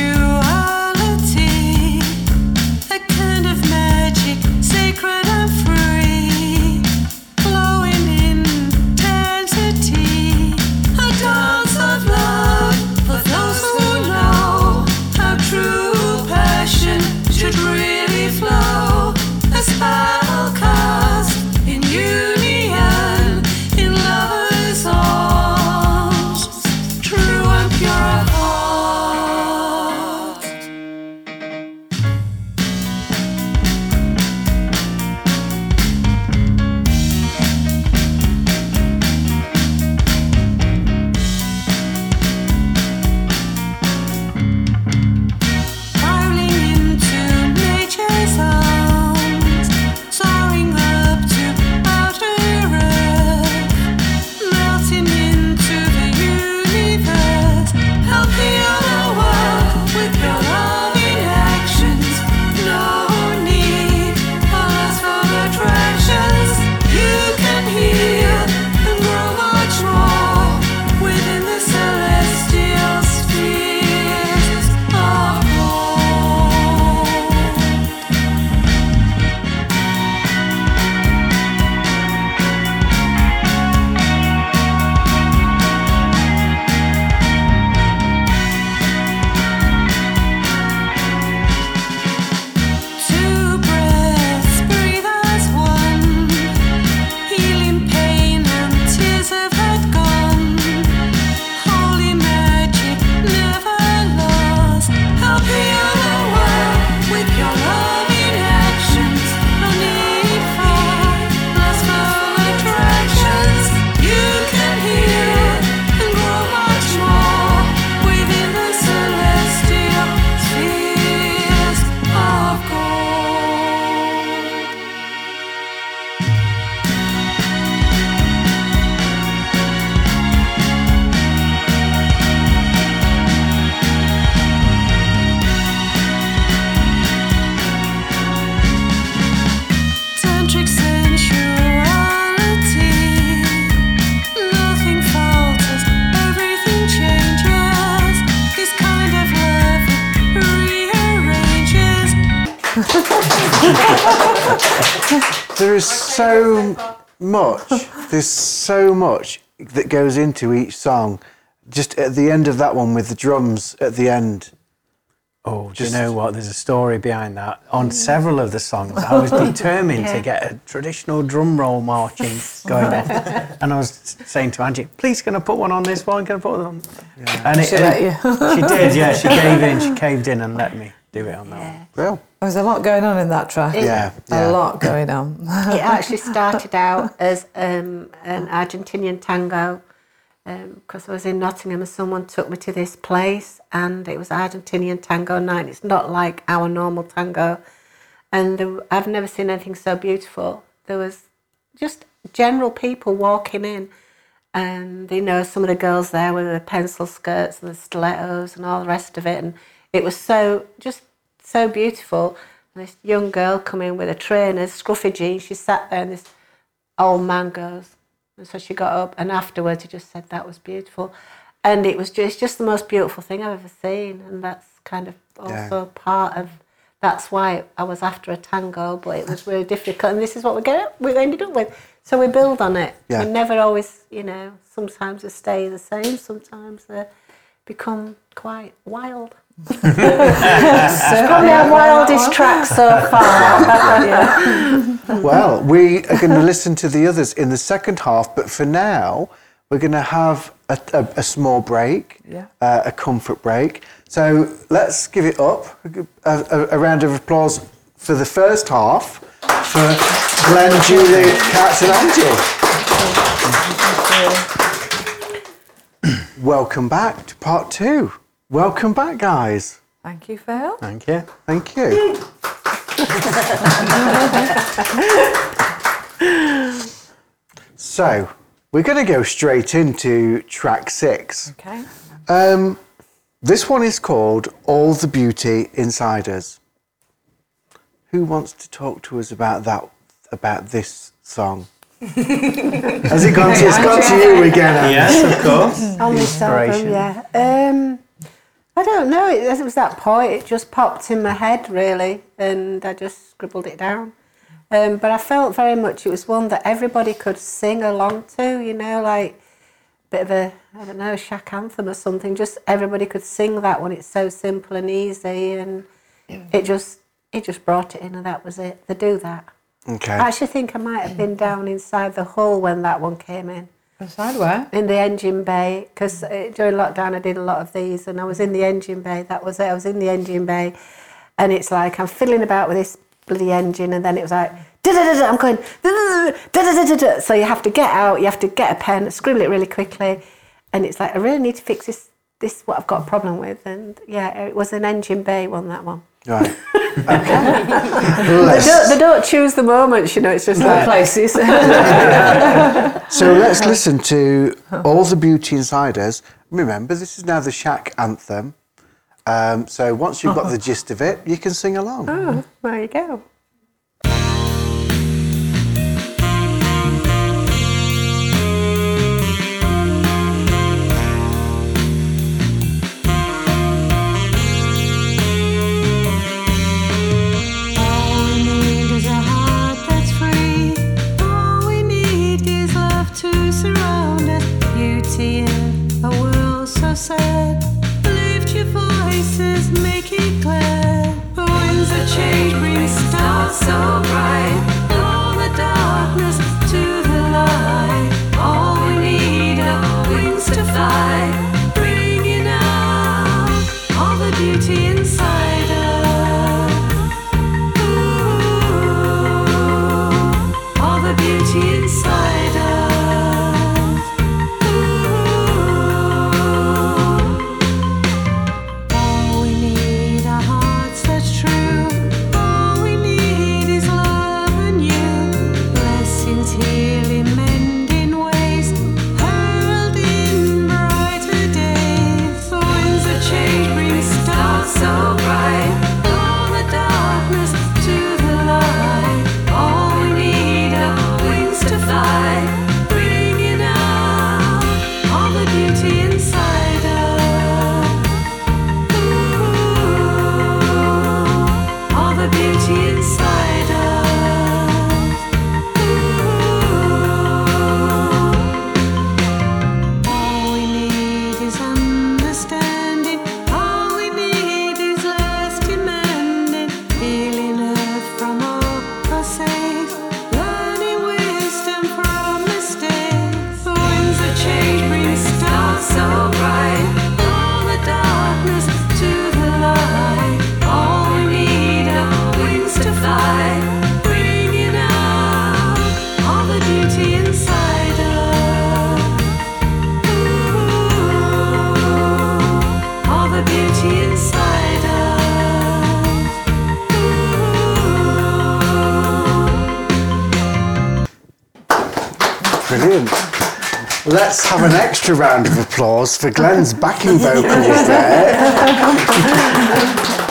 a kind of magic, sacred and free, flowing intensity. Dance of love for those who know how true passion should really flow. A spell cast in union, in lovers' arms, true and pure of heart. There is so much, there's so much that goes into each song. Just at the end of that one with the drums at the end. Oh, do you know what? There's a story behind that. On several of the songs, I was determined yeah. to get a traditional drum roll marching going on. And I was saying to Angie, please, can I put one on this one? Can I put one on? Yeah. And it, she, let you. She did, yeah. She gave in, she caved in and let me do it on that yeah. one. Well, there was a lot going on in that track. It, yeah, yeah. A lot going on. It actually started out as um, an Argentinian tango. Because um, I was in Nottingham and someone took me to this place and it was Argentinian tango night. It's not like our normal tango. And there, I've never seen anything so beautiful. There was just general people walking in and, you know, some of the girls there with the pencil skirts and the stilettos and all the rest of it. And it was so, just so beautiful. And this young girl come in with a trainers, scruffy jeans. She sat there and this old man goes... And so she got up, and afterwards he just said that was beautiful, and it was just just the most beautiful thing I've ever seen, and that's kind of also yeah. part of. That's why I was after a tango, but it was really difficult, and this is what we get we ended up with. So we build on it. Yeah. We never always, you know, sometimes they stay the same, sometimes they become quite wild. It's probably our wildest track so far. Yeah. Well, we are going to listen to the others in the second half, but for now we're going to have a, a, a small break, yeah. uh, a comfort break. So let's give it up, a, a, a round of applause for the first half for Glenn, Julie, Katz and Angie. Welcome back to part two. Welcome back, guys. Thank you, Phil. Thank you. Thank you. So, we're going to go straight into track six. Okay. Um, this one is called All the Beauty Inside Us. Who wants to talk to us about that, about this song? Has it gone to, it's gone to you again? Yes, of course. On this album, yeah. Um, I don't know, it, it was that point, it just popped in my head really, and I just scribbled it down. Um, but I felt very much it was one that everybody could sing along to, you know, like a bit of a, I don't know, shack anthem or something, just everybody could sing that one, it's so simple and easy, and it just it just brought it in, and that was it, they do that. Okay. I actually think I might have been down inside the hull when that one came in. Inside where? In the engine bay, because during lockdown I did a lot of these, and I was in the engine bay, that was it, I was in the engine bay, and it's like I'm fiddling about with this bloody engine, and then it was like, da-da-da-da, I'm going, da-da-da-da-da, so you have to get out, you have to get a pen, scribble it really quickly, and it's like, I really need to fix this, this what I've got a problem with, and yeah, it was an engine bay one, that one. Right. Okay. they, don't, they don't choose the moments, you know, it's just no. like places. So let's listen to All the Beauty Inside Us. Remember, this is now the shack anthem. Um, so once you've got the gist of it, you can sing along. Oh, there you go. Said, lift your voices, make it clear. The winds of change bring stars so bright, all the darkness to the light. All we need are wings to fly, bringing out all the beauty inside us. Ooh, all the beauty inside us. Inside Brilliant. Let's have an extra round of applause for Glenn's backing vocals there.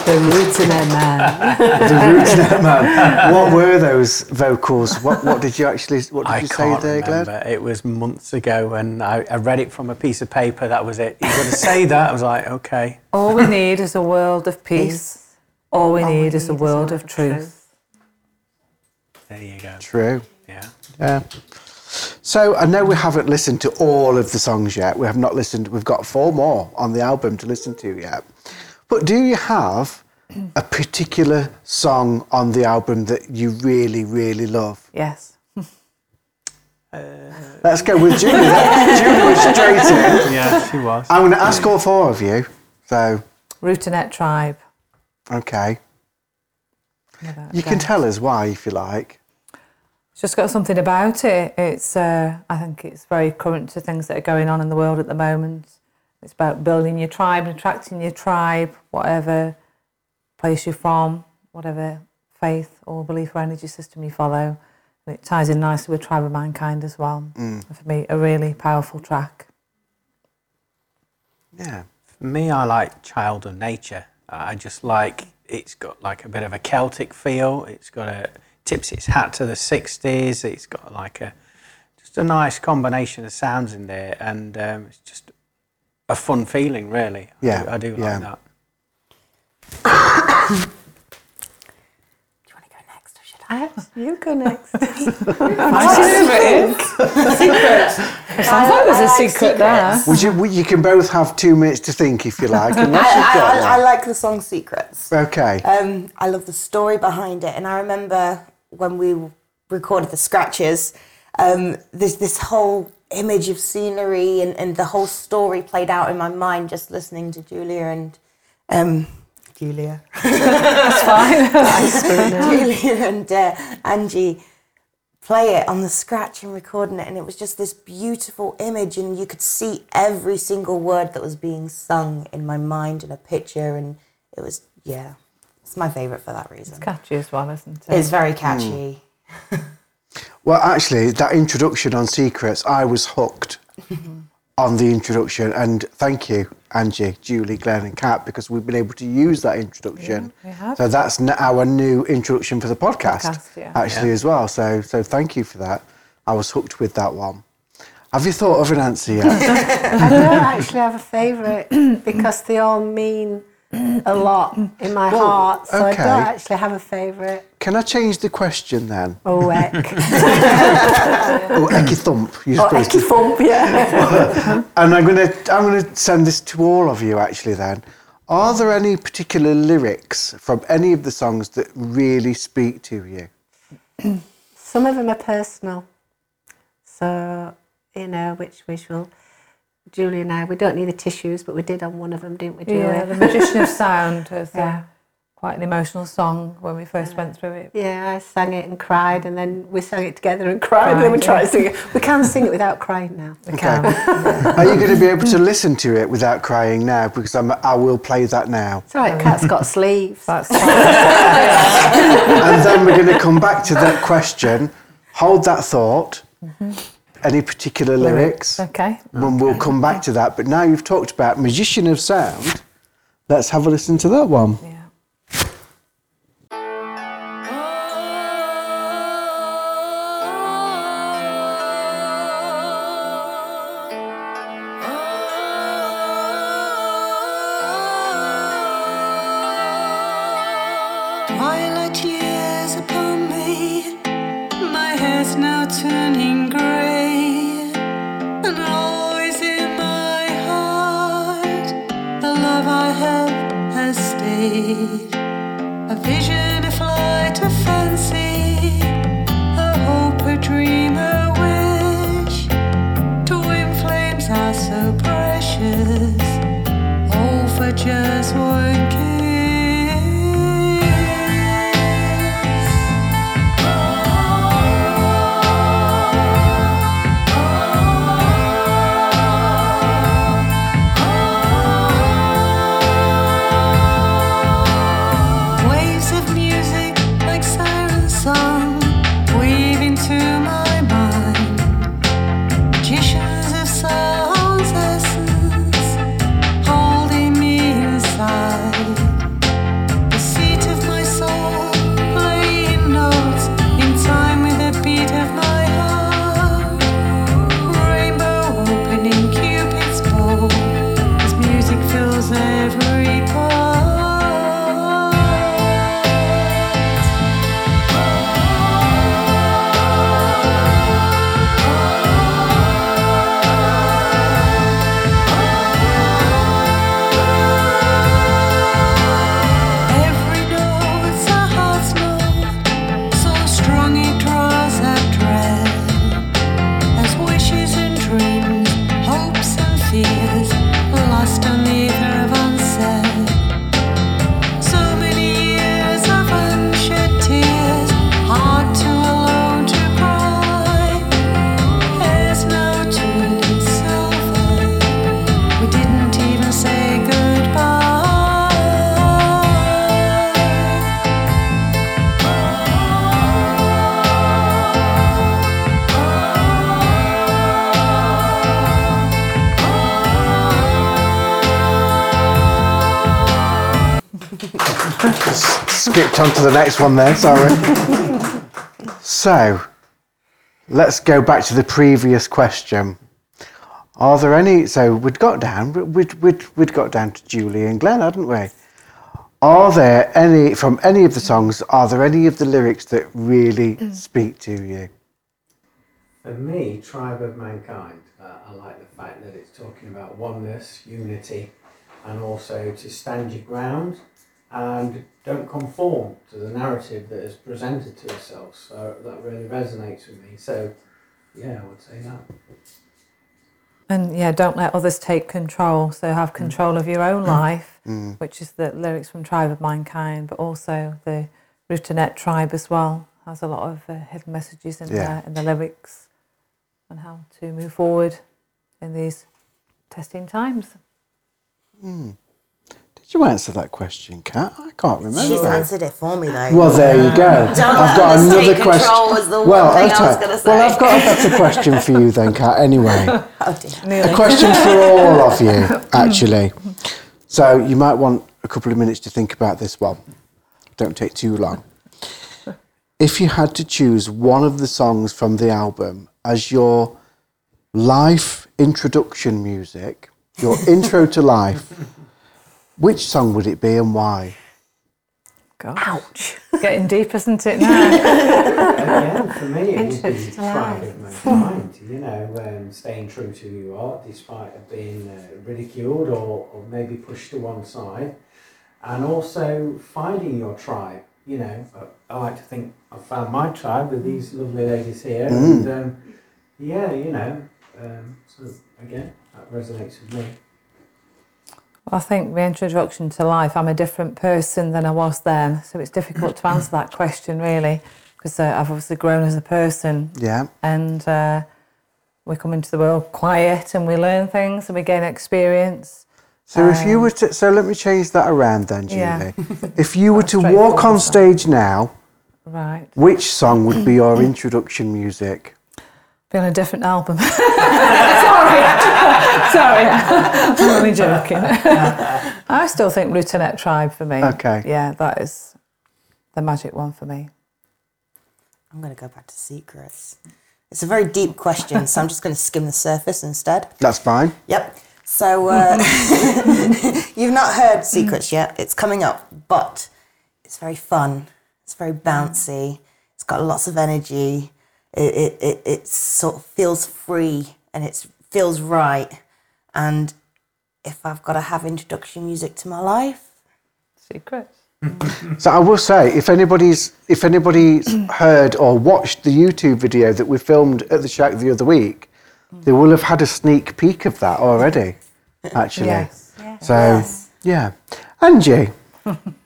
The Routinet man. The Routinet man. What were those vocals? What What did you actually? What did I you can't say there, remember. Glenn? It was months ago, and I, I read it from a piece of paper. That was it. You got to say that. I was like, okay. All we need is a world of peace. All we, All need, we need is a world is of truth. truth. There you go. True. Yeah. Yeah. So I know we haven't listened to all of the songs yet. We have not listened. We've got four more on the album to listen to yet. But do you have a particular song on the album that you really, really love? Yes. Uh, Let's go with Julie. Julie was straight in. Yeah, she was. I'm going to ask all four of you. So. Routinet Tribe. Okay. You can tell us why, if you like. It's just got something about it. It's, uh, I think it's very current to things that are going on in the world at the moment. It's about building your tribe, attracting your tribe, whatever place you're from, whatever faith or belief or energy system you follow. And it ties in nicely with Tribe of Mankind as well. Mm. And for me, a really powerful track. Yeah. For me, I like Child of Nature. I just like, it's got like a bit of a Celtic feel. It's got a... tips its hat to the sixties. It's got like a just a nice combination of sounds in there, and um, it's just a fun feeling, really. Yeah, I do, I do yeah. like that. Do you want to go next, or should I? You go next. My secret. It sounds like there's a like secret there. Would you? You can both have two minutes to think if you like. I, I, I, I like the song Secrets. Okay. Um, I love the story behind it, and I remember when we recorded the scratches, um, there's this whole image of scenery and, and the whole story played out in my mind just listening to Julia and um, Julia. That's fine. Julia and uh, Angie. Play it on the scratch and recording it, and it was just this beautiful image, and you could see every single word that was being sung in my mind in a picture, and it was, yeah, it's my favourite for that reason. It's catchy as well, isn't it? It's very catchy. Mm. Well, actually, that introduction on Secrets, I was hooked on the introduction, and thank you, Angie, Julie, Glenn and Kat, because we've been able to use that introduction. Yeah, we have. So that's our new introduction for the podcast, podcast yeah. actually, yeah. as well. So so thank you for that. I was hooked with that one. Have you thought of an answer yet? I don't actually have a favourite because they all mean a lot in my well, heart, so okay. I don't actually have a favourite. Can I change the question then? Oh, eck. oh, ecky thump. Oh, ecky thump, yeah. And I'm going to I'm gonna send this to all of you, actually, then. Are there any particular lyrics from any of the songs that really speak to you? Some of them are personal. So, you know, which we shall... Julie and I, we don't need the tissues, but we did on one of them, didn't we, Julie? Yeah, The Magician of Sound was yeah. a, quite an emotional song when we first yeah. went through it. Yeah, I sang it and cried, and then we sang it together and cried, cried and then we yeah. tried to sing it. We can sing it without crying now. We okay. can. Yeah. Are you going to be able to listen to it without crying now? Because I'm, I will play that now. It's all right, Kat's got sleeves. That's fine. And then we're going to come back to that question. Hold that thought. Mm-hmm. Any particular lyrics? Okay. When we'll come back to that. But now you've talked about Magician of Sound, let's have a listen to that one. Yeah. Skipped on to the next one then, sorry. So, let's go back to the previous question. Are there any... So, we'd got down, we'd, we'd, we'd got down to Julie and Glenn, hadn't we? Are there any, from any of the songs, are there any of the lyrics that really mm. speak to you? For me, Tribe of Mankind, uh, I like the fact that it's talking about oneness, unity, and also to stand your ground and don't conform to the narrative that is presented to yourself. So that really resonates with me. So, yeah, I would say that. And, yeah, don't let others take control. So have control mm. of your own life, mm. which is the lyrics from Tribe of Mankind, but also the Routinet tribe as well has a lot of uh, hidden messages in, yeah. there, in the lyrics and how to move forward in these testing times. Mm. Did you answer that question, Kat? I can't remember. She's answered it for me, though. Well, there you go. Don't I've got another question. The well, one thing I was gonna say. Well, I've got a better question for you then, Kat, anyway. Oh, dear. A question for all of you, actually. So you might want a couple of minutes to think about this one. Don't take too long. If you had to choose one of the songs from the album as your life introduction music, your intro to life, which song would it be and why? Gosh. Ouch. Getting deep, isn't it, now? Again, for me, it would be Tribe of Mankind, you know, um, staying true to who you are, despite being uh, ridiculed or, or maybe pushed to one side. And also finding your tribe, you know. I, I like to think I've found my tribe with these lovely ladies here. Mm. And, um, yeah, you know, um, so again, that resonates with me. Well, I think my introduction to life, I'm a different person than I was then, so it's difficult to answer that question, really, because uh, I've obviously grown as a person. Yeah. And uh, we come into the world quiet and we learn things and we gain experience. So um, if you were to... So let me change that around then, Julie. Yeah. If you were to walk on stage now, right, which song would be your introduction music? Be on a different album. Sorry, sorry, I'm only joking. I still think Routinet Tribe for me. Okay. Yeah, that is the magic one for me. I'm going to go back to Secrets. It's a very deep question, so I'm just going to skim the surface instead. That's fine. Yep. So uh, you've not heard Secrets yet. It's coming up, but it's very fun. It's very bouncy. It's got lots of energy. It it, it, it sort of feels free and it's... feels right, and if I've got to have introduction music to my life, Secrets. So I will say, if anybody's if anybody's heard or watched the YouTube video that we filmed at the shack the other week, they will have had a sneak peek of that already, actually. Yes. Yes. So yes. Yeah, Angie.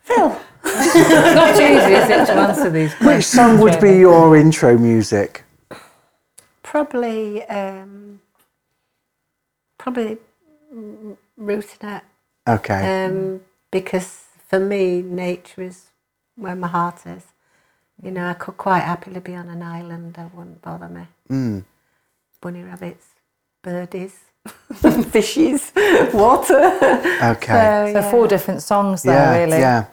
Phil. It's not easy, is it, to answer these questions? Which song would be your intro music? Probably. Um, Probably Routinet. Okay. Um, because for me, nature is where my heart is. You know, I could quite happily be on an island. That wouldn't bother me. Mm. Bunny rabbits, birdies, fishes, water. Okay. So, so yeah. Four different songs there, yeah, really. Yeah.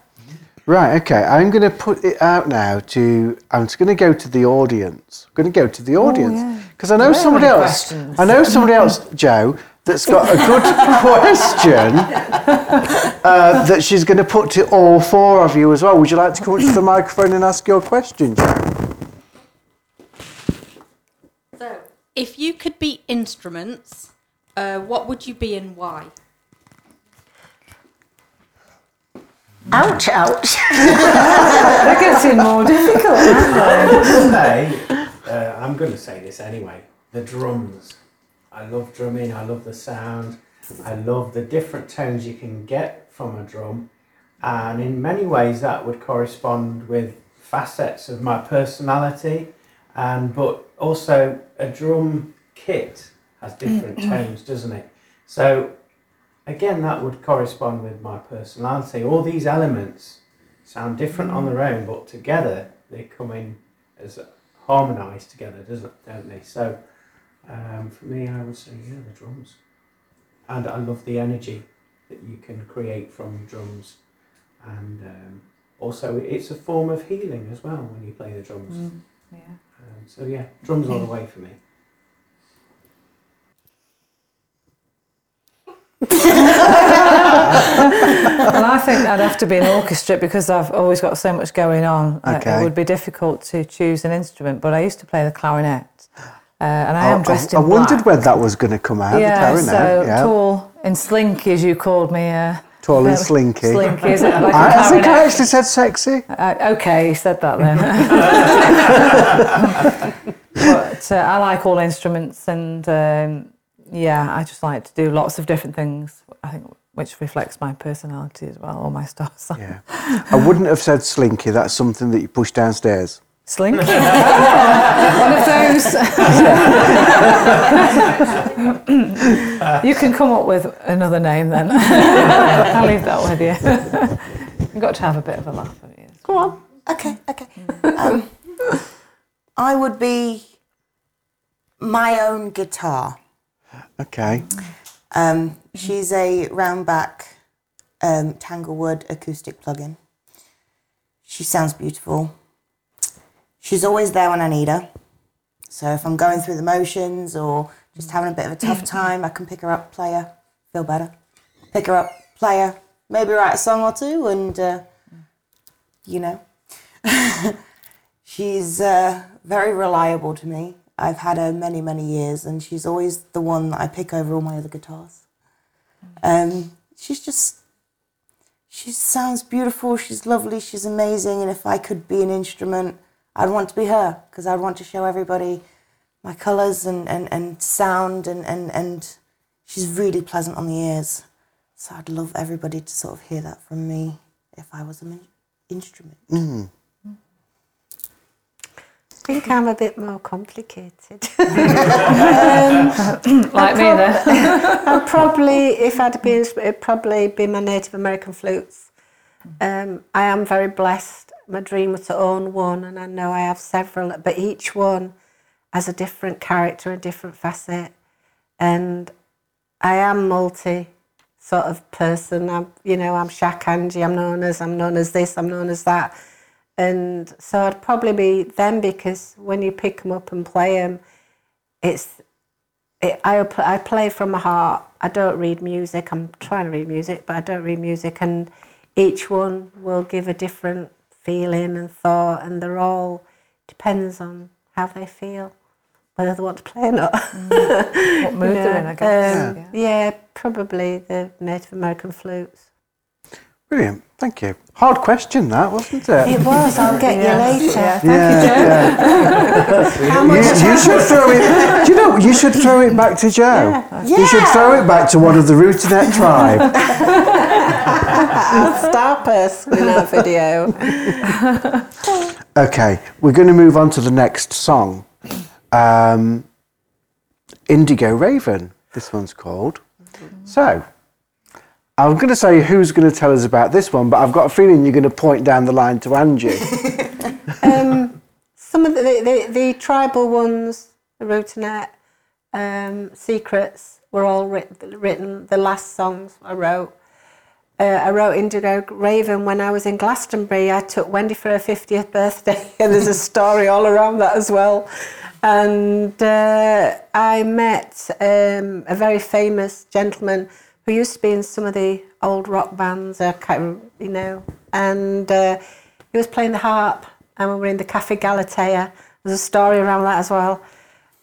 Right, okay. I'm going to put it out now to... I'm just going to go to the audience. I'm going to go to the audience. Because oh, yeah. I know really somebody else... Questions. I know somebody else, Joe... that's got a good question uh, that she's going to put to all four of you as well. Would you like to come up to the microphone and ask your question? So, if you could be instruments, uh, what would you be and why? Ouch, ouch. That gets in more difficult, doesn't it? Uh, I'm going to say this anyway. The drums. I love drumming, I love the sound, I love the different tones you can get from a drum, and in many ways that would correspond with facets of my personality, and but also a drum kit has different tones, doesn't it? So again, that would correspond with my personality. All these elements sound different on their own, but together they come in as harmonised together, doesn't don't they? So. Um, for me, I would say, yeah, the drums. And I love the energy that you can create from drums. And um, also it's a form of healing as well when you play the drums. Mm, yeah. Um, so yeah, drums all the way for me. Well, I think I'd have to be an orchestra because I've always got so much going on. Okay. It would be difficult to choose an instrument, but I used to play the clarinet. Uh, and I am I, dressed in I black. Wondered where that was going to come out, yeah, the clarinet. So yeah, so tall and slinky, as you called me. Uh, tall and uh, slinky. Slinky, is it? Like I, I think I actually said sexy. Uh, okay, you said that then. But uh, I like all instruments and... Um, yeah, I just like to do lots of different things, I think, which reflects my personality as well, or my star sign. Yeah. I wouldn't have said slinky. That's something that you push downstairs. Slinky? One of those. You can come up with another name then. I'll leave that with you. You've got to have a bit of a laugh at it. Go on. Okay, okay. Um, I would be my own guitar. Okay. Um, she's a roundback um, Tanglewood acoustic plug-in. She sounds beautiful. She's always there when I need her. So if I'm going through the motions or just having a bit of a tough time, I can pick her up, play her, feel better. Pick her up, play her, maybe write a song or two and, uh, you know. She's uh, very reliable to me. I've had her many, many years, and she's always the one that I pick over all my other guitars. Um, she's just, she sounds beautiful, she's lovely, she's amazing, and if I could be an instrument, I'd want to be her, because I'd want to show everybody my colours and, and, and sound, and, and, and she's really pleasant on the ears. So I'd love everybody to sort of hear that from me if I was an instrument. Mm. I think I'm a bit more complicated. um, like me then. I'll probably, if I'd be, it'd probably be my Native American flutes. Um, I am very blessed. My dream was to own one, and I know I have several, but each one has a different character, a different facet. And I am multi sort of person. I'm, you know, I'm Shakanji, I'm known as, I'm known as this, I'm known as that. And so I'd probably be them, because when you pick them up and play them, it's it, I I play from my heart. I don't read music. I'm trying to read music, but I don't read music. And each one will give a different feeling and thought, and they're all depends on how they feel, whether they want to play or not. Mm. What mood you know, they're in, I guess. Um, yeah. yeah, probably the Native American flutes. Brilliant, thank you. Hard question that, wasn't it? It was, I'll get yeah. you later. Yeah. Thank yeah, you, Joe. Yeah. How much you, you should throw it, do you know, you should throw it back to Joe. Yeah. You yeah. should throw it back to one of the Routinet tribe. I'll stop us with that video. Okay, we're going to move on to the next song. Um, Indigo Raven, this one's called. So... I'm going to say who's going to tell us about this one, but I've got a feeling you're going to point down the line to Angie. um, some of the, the, the tribal ones, the Routinet, um, Secrets, were all writ- written, the last songs I wrote. Uh, I wrote Indigo Raven when I was in Glastonbury. I took Wendy for her fiftieth birthday, and there's a story all around that as well. And uh, I met um, a very famous gentleman who used to be in some of the old rock bands, I can't remember, you know, and uh, he was playing the harp, and we were in the Café Galatea. There's a story around that as well.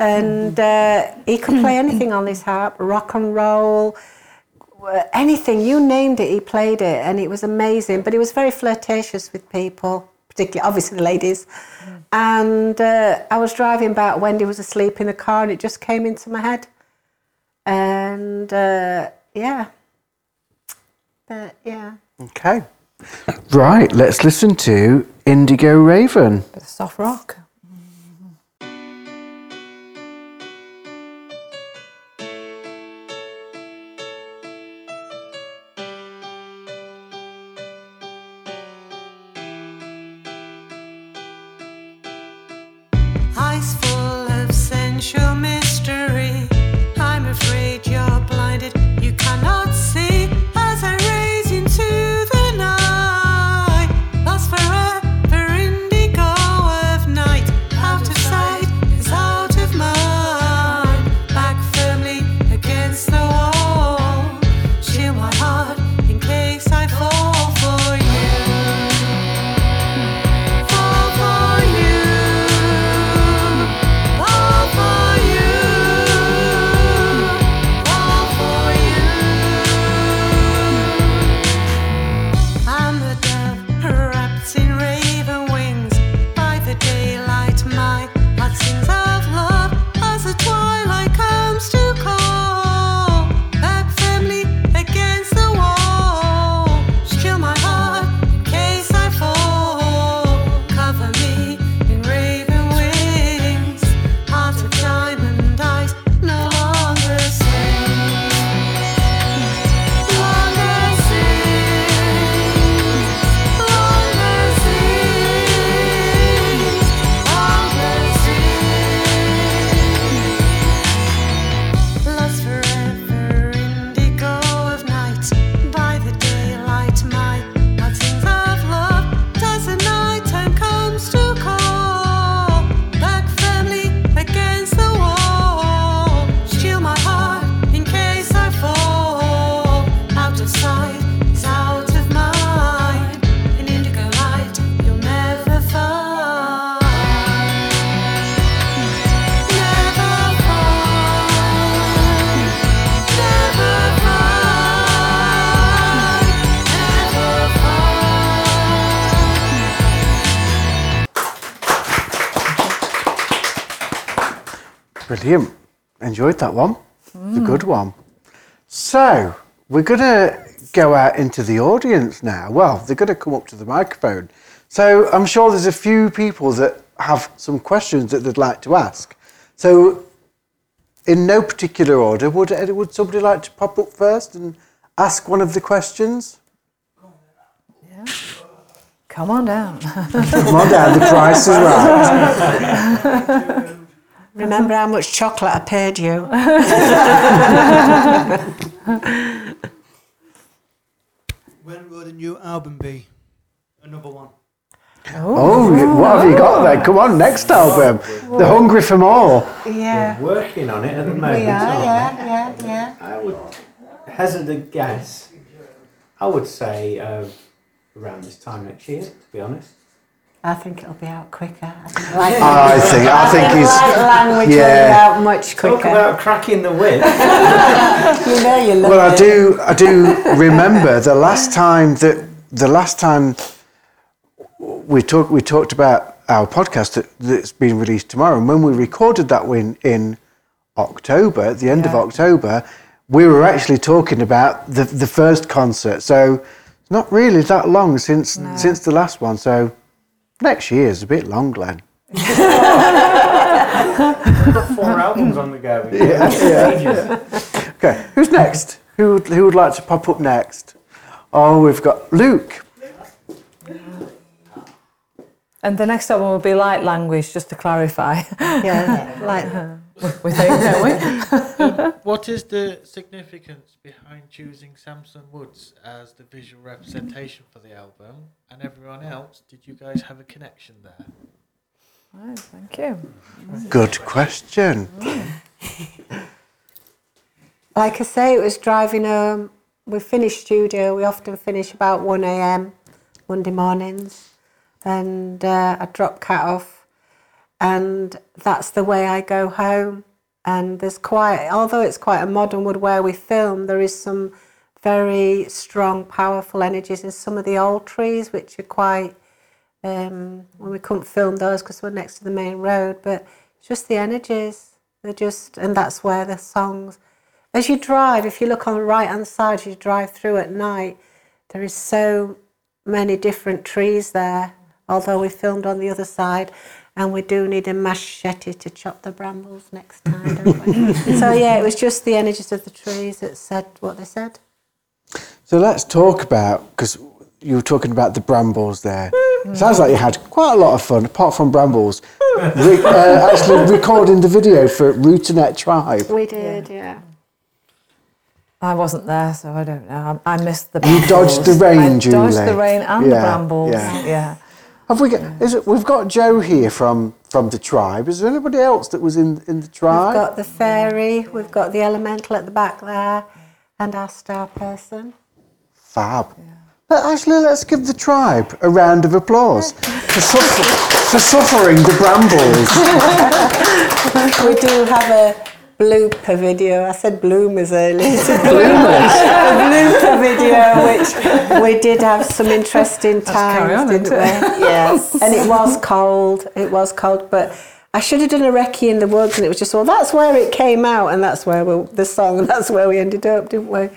And uh, he could play anything on his harp, rock and roll, anything, you named it, he played it, and it was amazing. But he was very flirtatious with people, particularly, obviously, the ladies. And uh, I was driving back, Wendy was asleep in the car, and it just came into my head. And... Uh, Yeah. But, yeah. Okay. Right, let's listen to Indigo Raven. Bit of soft rock. Eyes full of sensual mystery. I'm afraid you're blinded. You cannot see as I raise into the night. Lost Brilliant. Enjoyed that one. Mm. The good one. So, we're going to go out into the audience now. Well, they're going to come up to the microphone. So, I'm sure there's a few people that have some questions that they'd like to ask. So, in no particular order, would, would somebody like to pop up first and ask one of the questions? Yeah. Come on down. Come on down, the price is right. Remember how much chocolate I paid you. When will the new album be? Another one. Oh, oh, what have you got there? Come on, next album. They're hungry for more. Yeah. We're working on it at the moment. We are, yeah, yeah, yeah. I would hazard a guess. I would say uh, around this time next year, to be honest. I think it'll be out quicker. I think, like, I think, I think, I think it's... Light Language yeah. will be out much quicker. Talk about cracking the whip. You know you love well, it. I do, I do remember the last time that... The last time we, talk, we talked about our podcast that, that's been released tomorrow, and when we recorded that in, in October, at the end yeah. of October, we were actually talking about the, the first concert. So it's not really that long since no. since the last one, so... Next year is a bit long, Glenn. We've got four albums on the go. Yeah, yeah. Okay, who's next? Who would, who would like to pop up next? Oh, we've got Luke. And the next album will be Light Language, just to clarify. Yeah, like her. We think, don't we? What is the significance behind choosing Samson's Woods as the visual representation for the album and everyone else? Did you guys have a connection there? Oh, thank you. Good question. Like I say, it was driving home. We finished studio. We often finish about one a m Monday mornings. And uh, I drop Cat off. And that's the way I go home. And there's quite, although it's quite a modern world where we film, there is some very strong, powerful energies in some of the old trees, which are quite, um, well, we couldn't film those because we're next to the main road, but just the energies, they're just, and that's where the songs, as you drive, if you look on the right-hand side, as you drive through at night, there is so many different trees there, although we filmed on the other side. And we do need a machete to chop the brambles next time, don't we? So, yeah, it was just the energies of the trees that said what they said. So let's talk about, because you were talking about the brambles there. Mm. Sounds like you had quite a lot of fun, apart from brambles, re uh, actually recording the video for Routinet Tribe. We did, yeah. yeah. I wasn't there, so I don't know. I, I missed the brambles. You dodged the rain, Julie. I dodged the rain and yeah, the brambles, yeah. yeah. Have we got, is it, we've got Joe here from, from the tribe. Is there anybody else that was in, in the tribe? We've got the fairy, we've got the elemental at the back there, and our star person. Fab. Yeah. But actually, let's give the tribe a round of applause for, suffer, for suffering the brambles. We do have a blooper video. I said bloomers earlier. So bloomers. A blooper video, which we did have some interesting times, on, didn't we? Yes. And it was cold. It was cold, but I should have done a recce in the woods, and it was just, well, that's where it came out, and that's where we, the song, that's where we ended up, didn't we?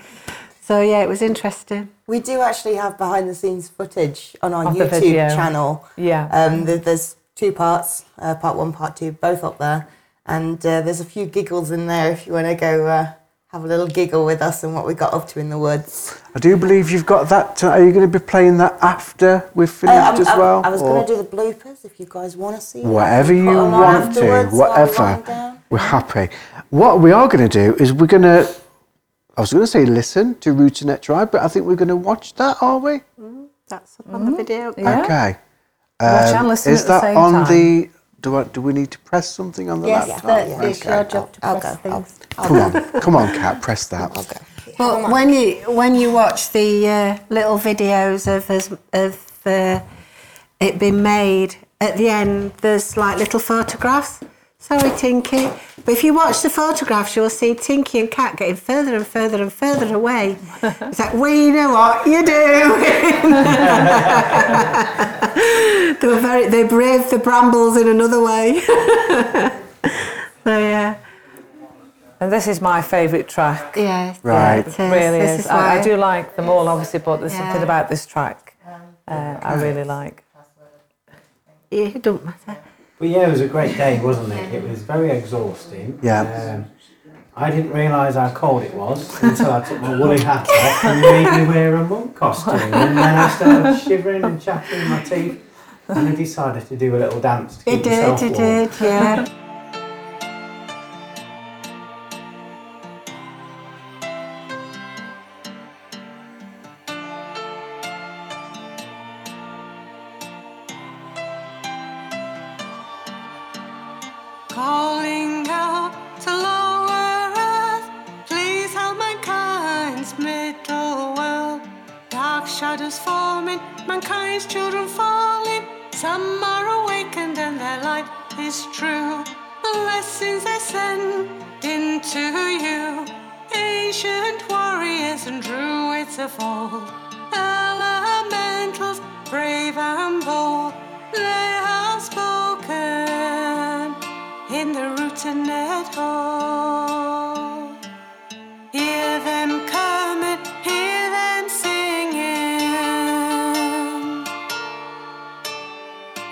So, yeah, it was interesting. We do actually have behind-the-scenes footage on our of YouTube channel. Yeah. Um, there's two parts, uh, part one, part two, both up there. And uh, there's a few giggles in there if you want to go uh, have a little giggle with us and what we got up to in the woods. I do believe you've got that. Are you going to be playing that after we've finished uh, as well? I was going to do the bloopers if you guys want to see. Whatever you want to, whatever. We're happy. What we are going to do is we're going to, I was going to say listen to Routinet Tribe, but I think we're going to watch that, are we? Mm, that's up on mm-hmm. the video. Yeah. Okay. Um, watch and listen at the same time. Is that on the... Do, I, do we need to press something on the yes, laptop? Yes, it's okay. your job to I'll, press I'll things. I'll, I'll come go. on, come on, Kat, press that. I'll go. But when you when you watch the uh, little videos of of uh, it being made, at the end there's like little photographs. Sorry, Tinky, but if you watch the photographs, you'll see Tinky and Kat getting further and further and further away. It's like, we know what you're doing. They were very, they braved the brambles in another way. So yeah, And this is my favourite track. Yeah, right. Yeah, it, it really is. is I, I do like them all, obviously, but there's yeah. something about this track uh, I really like. Yeah, it don't matter. But yeah, it was a great day, wasn't it? It was very exhausting. Yeah. Um, I didn't realise how cold it was until I took my woolly hat off and made me wear a monk costume. And then I started shivering and chattering my teeth, and I decided to do a little dance to keep myself warm. It did, it did, yeah.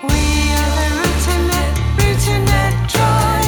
We are the Routinet, Routinet Tribe.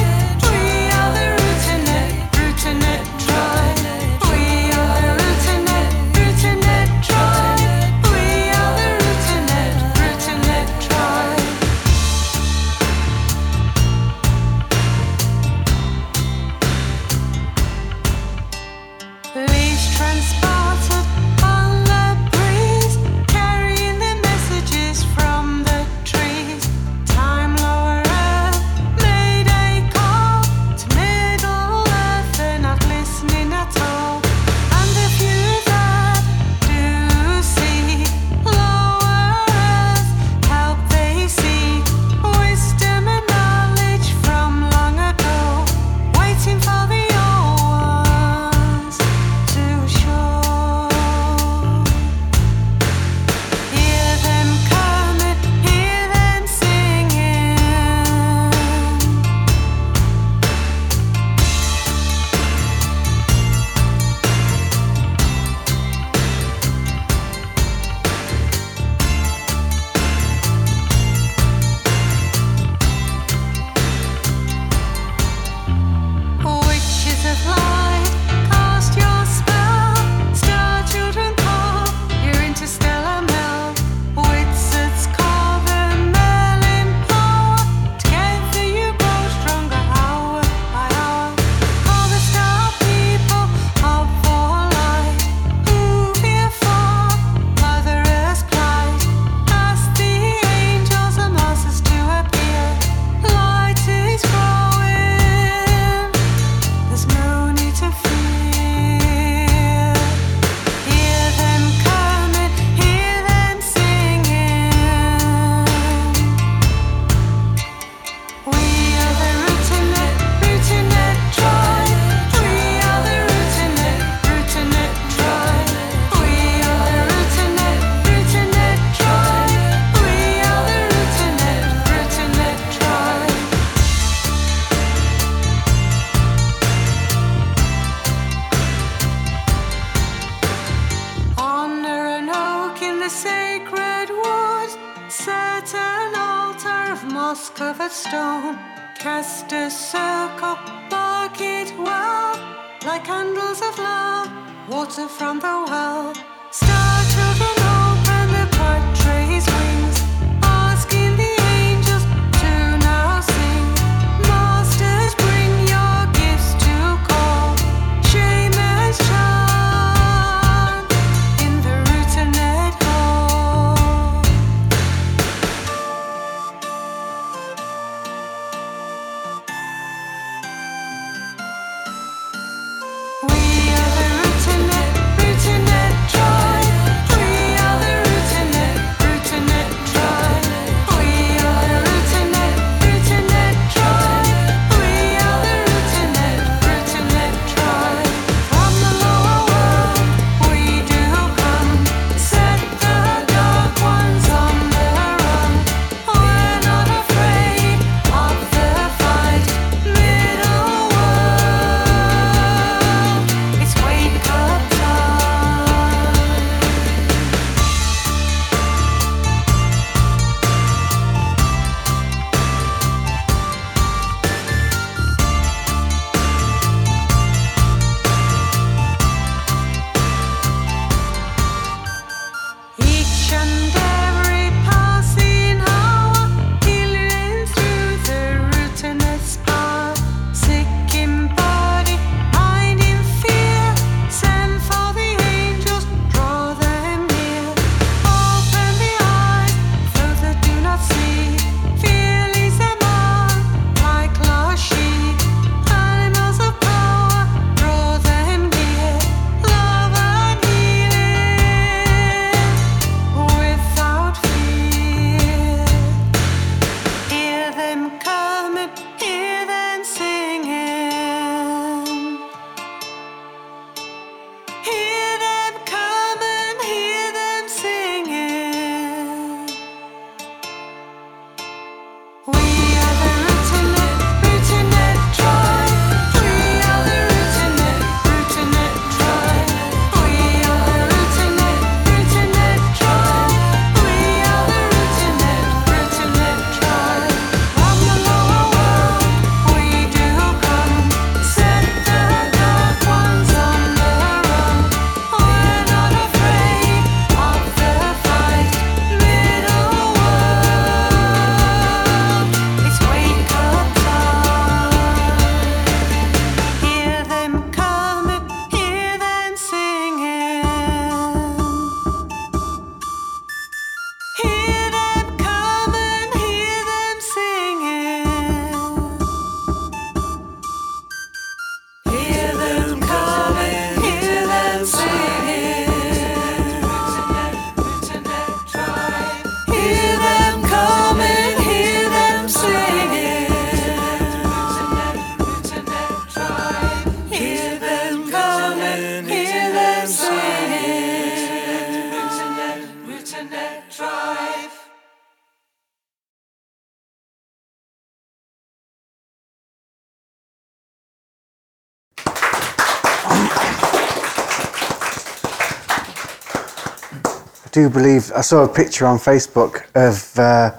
do believe I saw a picture on Facebook of uh,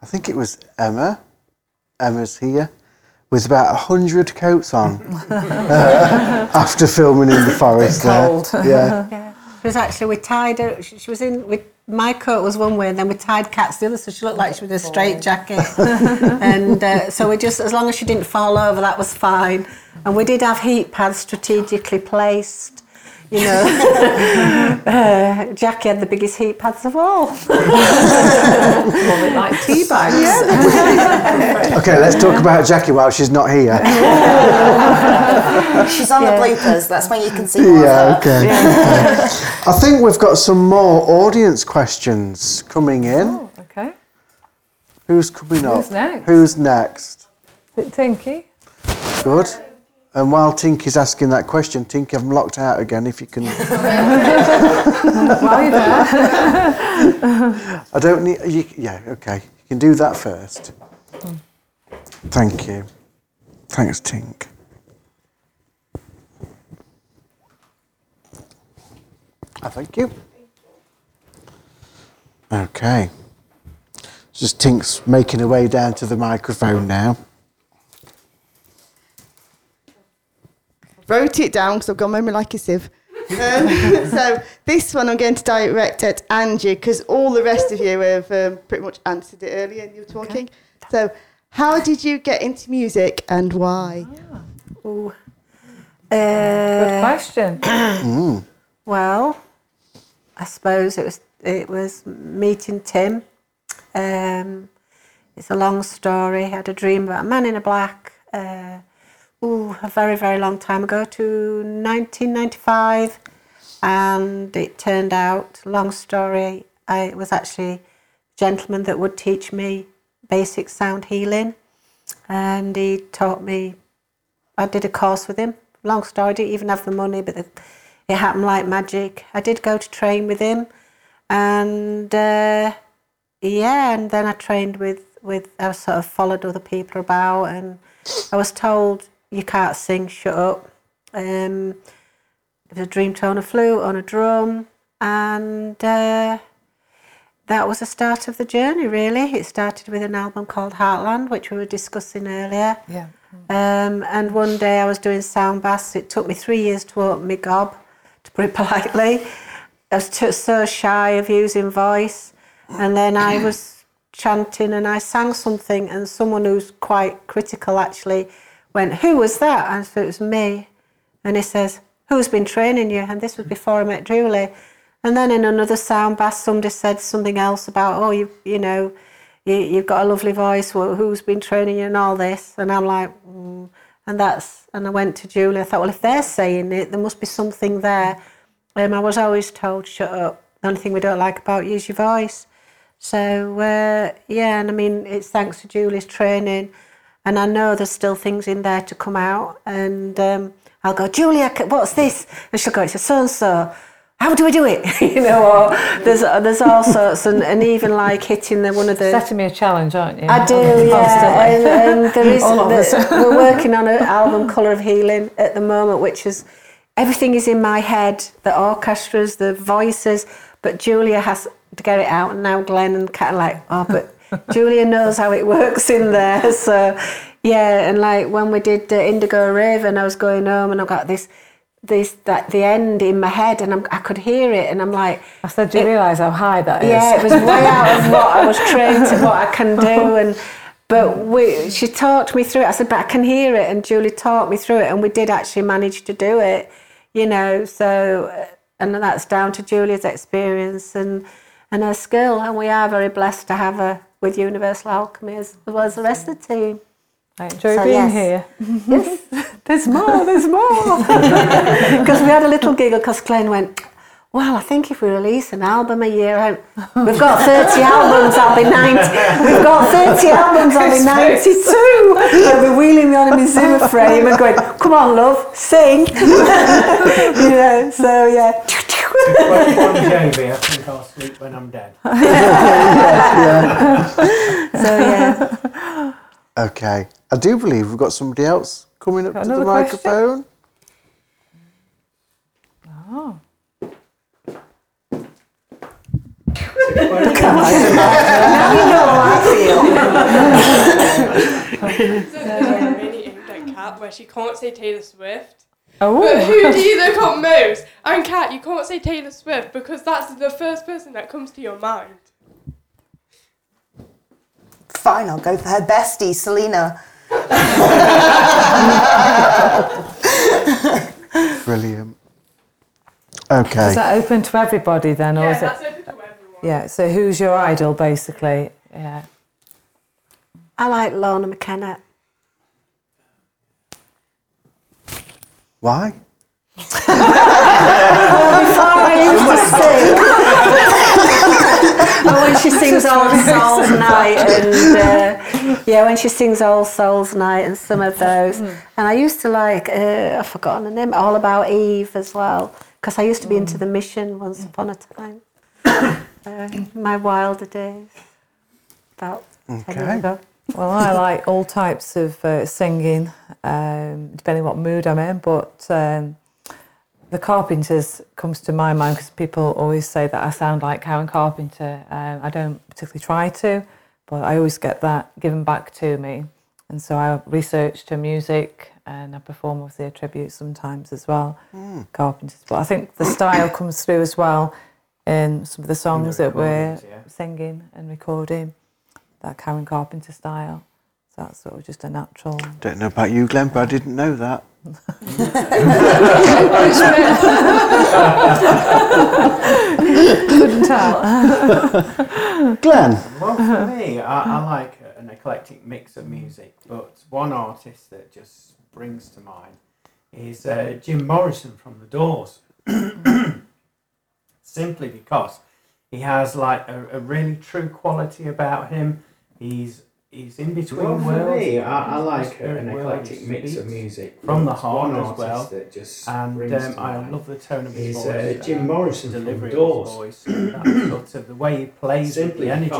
I think it was Emma. Emma's here with about a hundred coats on uh, after filming in the forest. Cold. There. Yeah. Yeah. It was actually we tied her. She, she was in. We, my coat was one way, and then we tied Kat's the other, so she looked like she was in a straight jacket. And uh, so we just, as long as she didn't fall over, that was fine. And we did have heat pads strategically placed. You know, uh, Jackie had the biggest heat pads of all. Like tea bags. Yeah. Okay, let's talk about Jackie while she's not here. She's on yeah. the bloopers. That's when you can see more yeah, of her. Okay. Yeah. Okay. I think we've got some more audience questions coming in. Oh, okay. Who's coming up? Who's next? Who's next? Is it Tinky? Good. And while Tinky's asking that question, Tinky, I'm locked out again, if you can... While you're there. I don't need... You, yeah, OK. You can do that first. Mm. Thank you. Thanks, Tink. Oh, thank you. OK. Just Tink's making her way down to the microphone now. Wrote it down because I've got memory like a sieve. Um, so this one I'm going to direct at Angie because all the rest of you have um, pretty much answered it earlier and you were talking. Okay. So how did you get into music and why? Oh. Uh, Good question. mm. Well, I suppose it was it was meeting Tim. Um, it's a long story. I had a dream about a man in a black. Uh, Ooh, a very, very long time ago, to nineteen ninety-five, and it turned out, long story, I, it was actually a gentleman that would teach me basic sound healing, and he taught me, I did a course with him, long story, I didn't even have the money, but the, it happened like magic. I did go to train with him, and uh, yeah, and then I trained with, with, I sort of followed other people about, and I was told, you can't sing, shut up. Um, it was a dream to own a flute, on a drum, and uh, that was the start of the journey, really. It started with an album called Heartland, which we were discussing earlier. Yeah. Um, and one day I was doing sound baths. It took me three years to open my gob, to put it politely. I was t so shy of using voice, and then I was... chanting, and I sang something, and someone who's quite critical actually went, "Who was that?" And so it was me, and he says, "Who's been training you?" And this was before I met Julie. And then in another sound bath, somebody said something else about, "Oh, you you know, you, you've got a lovely voice. Well, who's been training you?" And all this, and I'm like, mm. and that's, and I went to Julie. I thought, well, if they're saying it, there must be something there. Um, I was always told, "Shut up. The only thing we don't like about you is your voice." So, uh, yeah, and I mean, it's thanks to Julie's training, and I know there's still things in there to come out, and um, I'll go, "Julie, I can, what's this?" And she'll go, "It's a so-and-so. How do I do it?" You know, or there's there's all sorts, and, and even like hitting the one of the... Setting me a challenge, aren't you? I do, yeah, and, and there is, the, we're working on an album, Colour of Healing, at the moment, which is, everything is in my head, the orchestras, the voices, but Julia has... to get it out, and now Glenn and Kat are like, oh, but Julia knows how it works in there. So, yeah, and like when we did uh, Indigo Raven, I was going home and I got this, this that the end in my head, and I'm, I could hear it, and I'm like, I said, do you realise how high that is? Yeah, it was way out of what I was trained to, what I can do, and but we, she talked me through it. I said, but I can hear it, and Julie talked me through it, and we did actually manage to do it, you know. So, and that's down to Julia's experience and. and her skill, and we are very blessed to have her with Universal Alchemy as well as the rest of the team. I enjoy so, being yes. here. Yes, there's more, there's more. Because we had a little giggle because Glenn went, well, I think if we release an album a year out, we've got thirty albums, I'll be ninety. We've got thirty albums, I'll be ninety-two. They'll be wheeling me on in my Zimmer frame and going, come on, love, sing. You know, so yeah. One Jamie, I think I'll sleep when I'm dead. Yeah. So yeah. Okay, I do believe we've got somebody else coming up got to the microphone. Question? Oh. Now you know how I feel. So there's a Romanian that Cat where she can't say Taylor Swift. Oh. But who do you look at most? And Cat, you can't say Taylor Swift because that's the first person that comes to your mind. Fine, I'll go for her bestie, Selena. Brilliant. Okay. Is that open to everybody then, or yeah, is that's it? Open to everyone. Yeah. So who's your idol, basically? Yeah. I like Lana McKenna. Why? Oh, when she sings All Souls Night and uh, yeah, when she sings All Souls Night and some of those. Mm. And I used to like uh, I've forgotten the name, All About Eve as well, because I used to be into the Mission once upon a time, uh, my wilder days. About okay. ten years ago. Well, I like all types of uh, singing, um, depending what mood I'm in, but. Um, The Carpenters comes to my mind because people always say that I sound like Karen Carpenter. Um, I don't particularly try to, but I always get that given back to me. And so I researched her music and I perform obviously a tribute sometimes as well, mm. Carpenters. But I think the style comes through as well in some of the songs the that we're yeah. singing and recording, that Karen Carpenter style. So that's sort of just a natural... Don't know about you, Glenn, but I didn't know that. Couldn't tell. Glenn? Well, for me, I, I like an eclectic mix of music, but one artist that just springs to mind is uh, Jim Morrison from the Doors. Simply because he has like a, a really true quality about him. He's He's in between well, worlds. Me, I, I like an eclectic mix of music from the horn as well, that just and um, I love the tone of his voice. Uh, Jim Morrison delivery from his voice, sort of the way he plays, simply the energy. He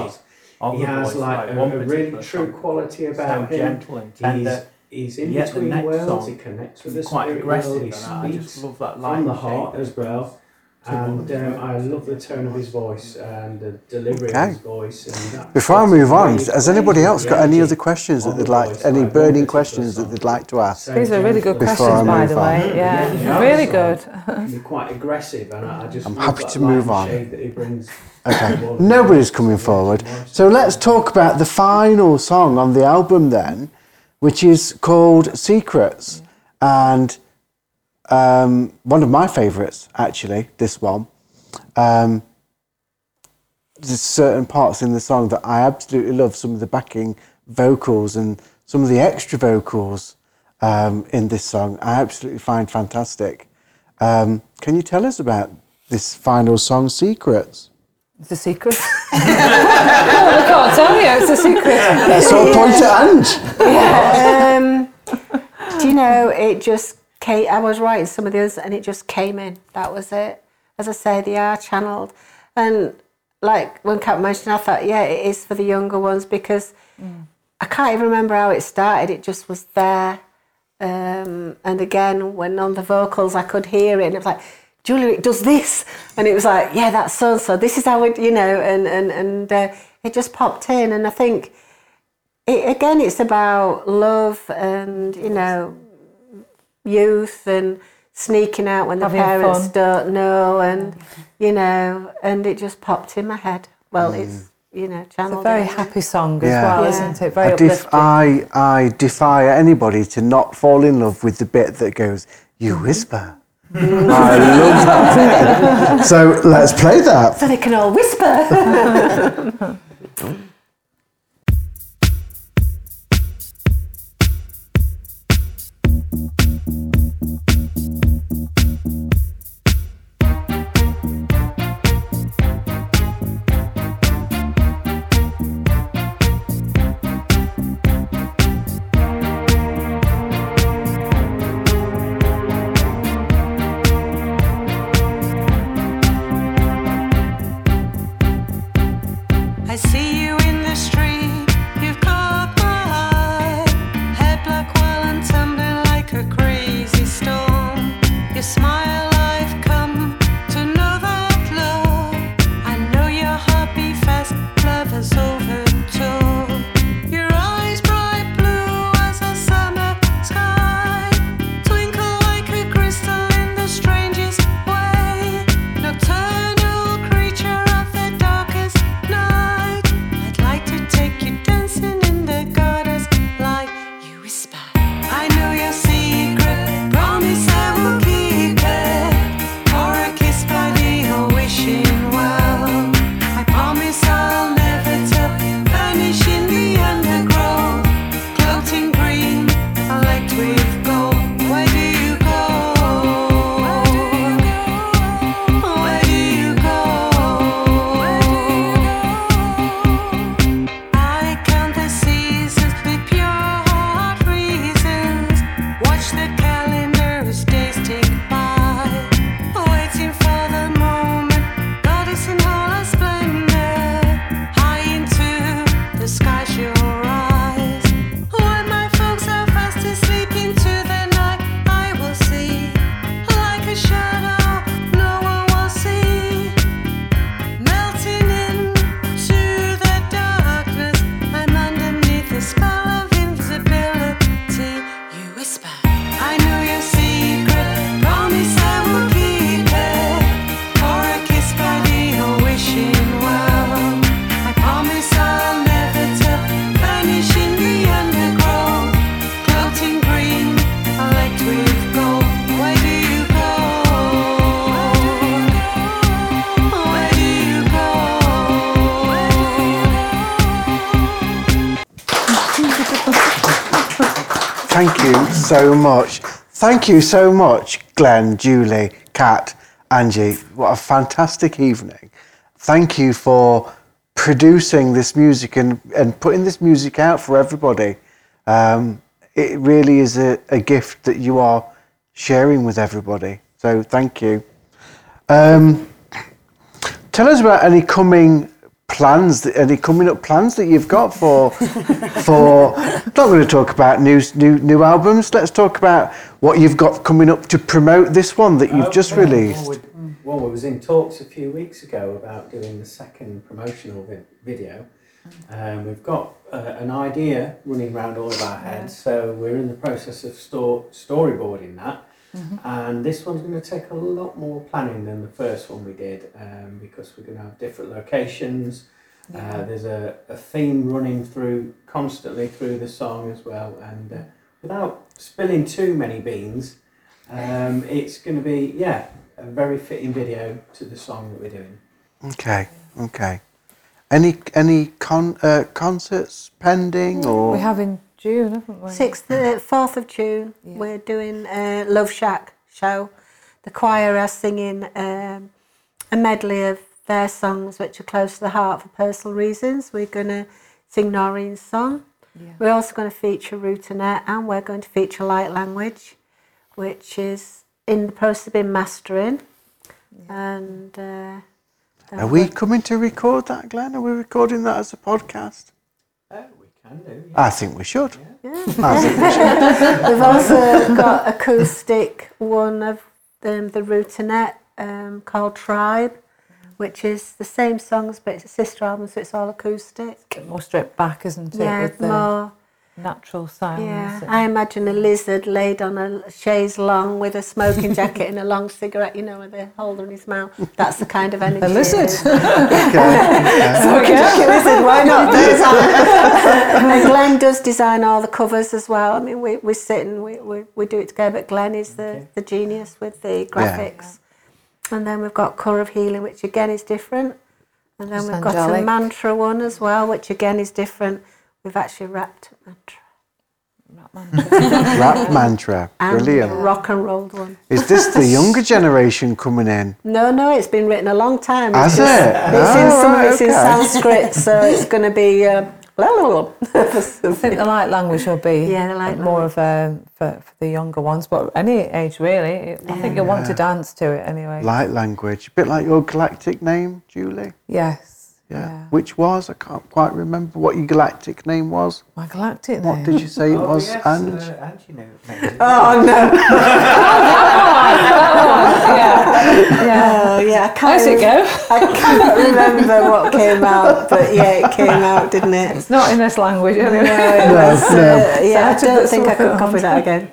has voice, like a, a really true quality about so him. Gentle and he's, and, uh, he's in yet between the worlds. Song, he connects with the quite aggressive. He I just love that line from the heart as well. And um, I love the tone of his voice and the delivery okay. of his voice. And that Before I move on, has anybody else got any other questions that they'd like, any burning questions that they'd like to ask? These are really good questions, by the way. Yeah, yeah really good. You're quite aggressive, and I just. I'm happy to move on. That he brings okay, nobody's coming forward. So let's talk about the final song on the album then, which is called Secrets, and. Um, one of my favourites, actually, this one. Um, there's certain parts in the song that I absolutely love, some of the backing vocals and some of the extra vocals um, in this song I absolutely find fantastic. Um, can you tell us about this final song, Secrets? It's a secret. Oh, I can't tell you, it's a secret. That's all point at hand. Yeah. Um, do you know, it just... I was writing some of the others and it just came in. That was it. As I say, they are channeled. And like when Kat mentioned, I thought, yeah, it is for the younger ones because mm. I can't even remember how it started. It just was there. Um, and again, when on the vocals, I could hear it. And it was like, Julia, it does this. And it was like, yeah, that's so-and-so. This is how it, you know, and, and, and uh, it just popped in. And I think, it, again, it's about love and, you know, youth and sneaking out when the Having parents fun. Don't know and you know and it just popped in my head well mm. it's you know channeled it's a very happy song as yeah. well yeah. isn't it very I, def- I, I defy anybody to not fall in love with the bit that goes you whisper mm. I love that bit. So let's play that so they can all whisper. I see you in Thank you so much. Thank you so much, Glenn, Julie, Kat, Angie. What a fantastic evening. Thank you for producing this music and, and putting this music out for everybody. Um, it really is a, a gift that you are sharing with everybody. So thank you. Um, tell us about any coming plans, any coming up plans that you've got for, for, not going to talk about new, new new albums, let's talk about what you've got coming up to promote this one that you've okay. just released. Well, we, well, we was in talks a few weeks ago about doing the second promotional vi- video. Um, we've got uh, an idea running around all of our heads, so we're in the process of store, storyboarding that. Mm-hmm. And this one's going to take a lot more planning than the first one we did, um, because we're going to have different locations. Yeah. Uh, there's a, a theme running through constantly through the song as well, and uh, without spilling too many beans, um, it's going to be yeah a very fitting video to the song that we're doing. Okay, okay. Any any con uh, concerts pending or we haven't. June, haven't we? Sixth, uh, fourth of June, yeah. We're doing a Love Shack show. The choir are singing um, a medley of their songs, which are close to the heart for personal reasons. We're going to sing Noreen's song. Yeah. We're also going to feature Routinet, and we're going to feature Light Language, which is in the process of being mastering. Yeah. And uh, are we coming to record that, Glenn? Are we recording that as a podcast? Oh. I think we should. Yeah. I think we should. We've also got acoustic one of um, the Routinet um, called Tribe, which is the same songs, but it's a sister album, so it's all acoustic. A bit more stripped back, isn't it? Yeah, with the more natural sounds. Yeah, I imagine a lizard laid on a chaise long with a smoking jacket and a long cigarette, you know, with a holder in his mouth. That's the kind of energy. A lizard. Okay. Yeah. So okay. A lizard. Why not? And Glenn does design all the covers as well. I mean, we we sit and we we, we do it together. But Glenn is the, okay. the genius with the graphics. Yeah. And then we've got Colour of Healing, which again is different. And then it's we've angelic. got a mantra one as well, which again is different. We've actually wrapped mantra. Rap mantra. Rap mantra. Brilliant. And rock and roll one. Is this the younger generation coming in? No, no, it's been written a long time. Has it's it? Just, it's, oh, in some, right, it's okay. in Sanskrit, so it's going to be... Um, I think the light language will be yeah, the light more language. of a, for, for the younger ones, but any age really. I yeah. think you'll want yeah. to dance to it anyway. Light language. A bit like your galactic name, Julie. Yes. Yeah. yeah, which was, I can't quite remember what your galactic name was. My galactic what name? What did you say it oh, was, yes, Ange? Uh, Ange, you know. Maybe. Oh, no. oh, yeah. yeah. Oh, yeah. I How's it go? I cannot remember what came out, but yeah, it came out, didn't it? It's not in this language, anyway. No, no. Was, uh, yeah, so I don't think I could copy that again.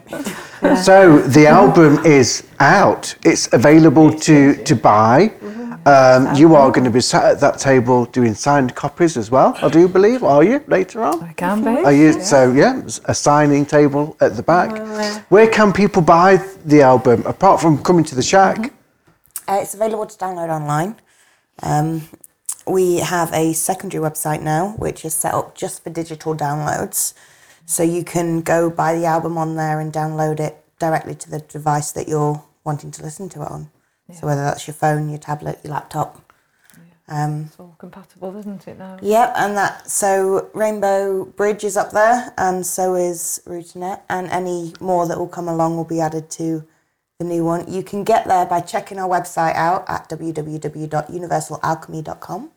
Yeah. So the album is out. It's available to, to buy. Um, you are going to be sat at that table doing signed copies as well, I do believe, are you, later on? I can be. Are you, yeah. So, yeah, a signing table at the back. Well, uh, Where can people buy the album, apart from coming to the shack? Mm-hmm. Uh, it's available to download online. Um, we have a secondary website now, which is set up just for digital downloads. So you can go buy the album on there and download it directly to the device that you're wanting to listen to it on. Yeah. So whether that's your phone, your tablet, your laptop. Yeah. Um, it's all compatible, isn't it, now? Yep, yeah, and that, so Rainbow Bridge is up there, and so is Routinet, and any more that will come along will be added to the new one. You can get there by checking our website out at w w w dot universal alchemy dot com.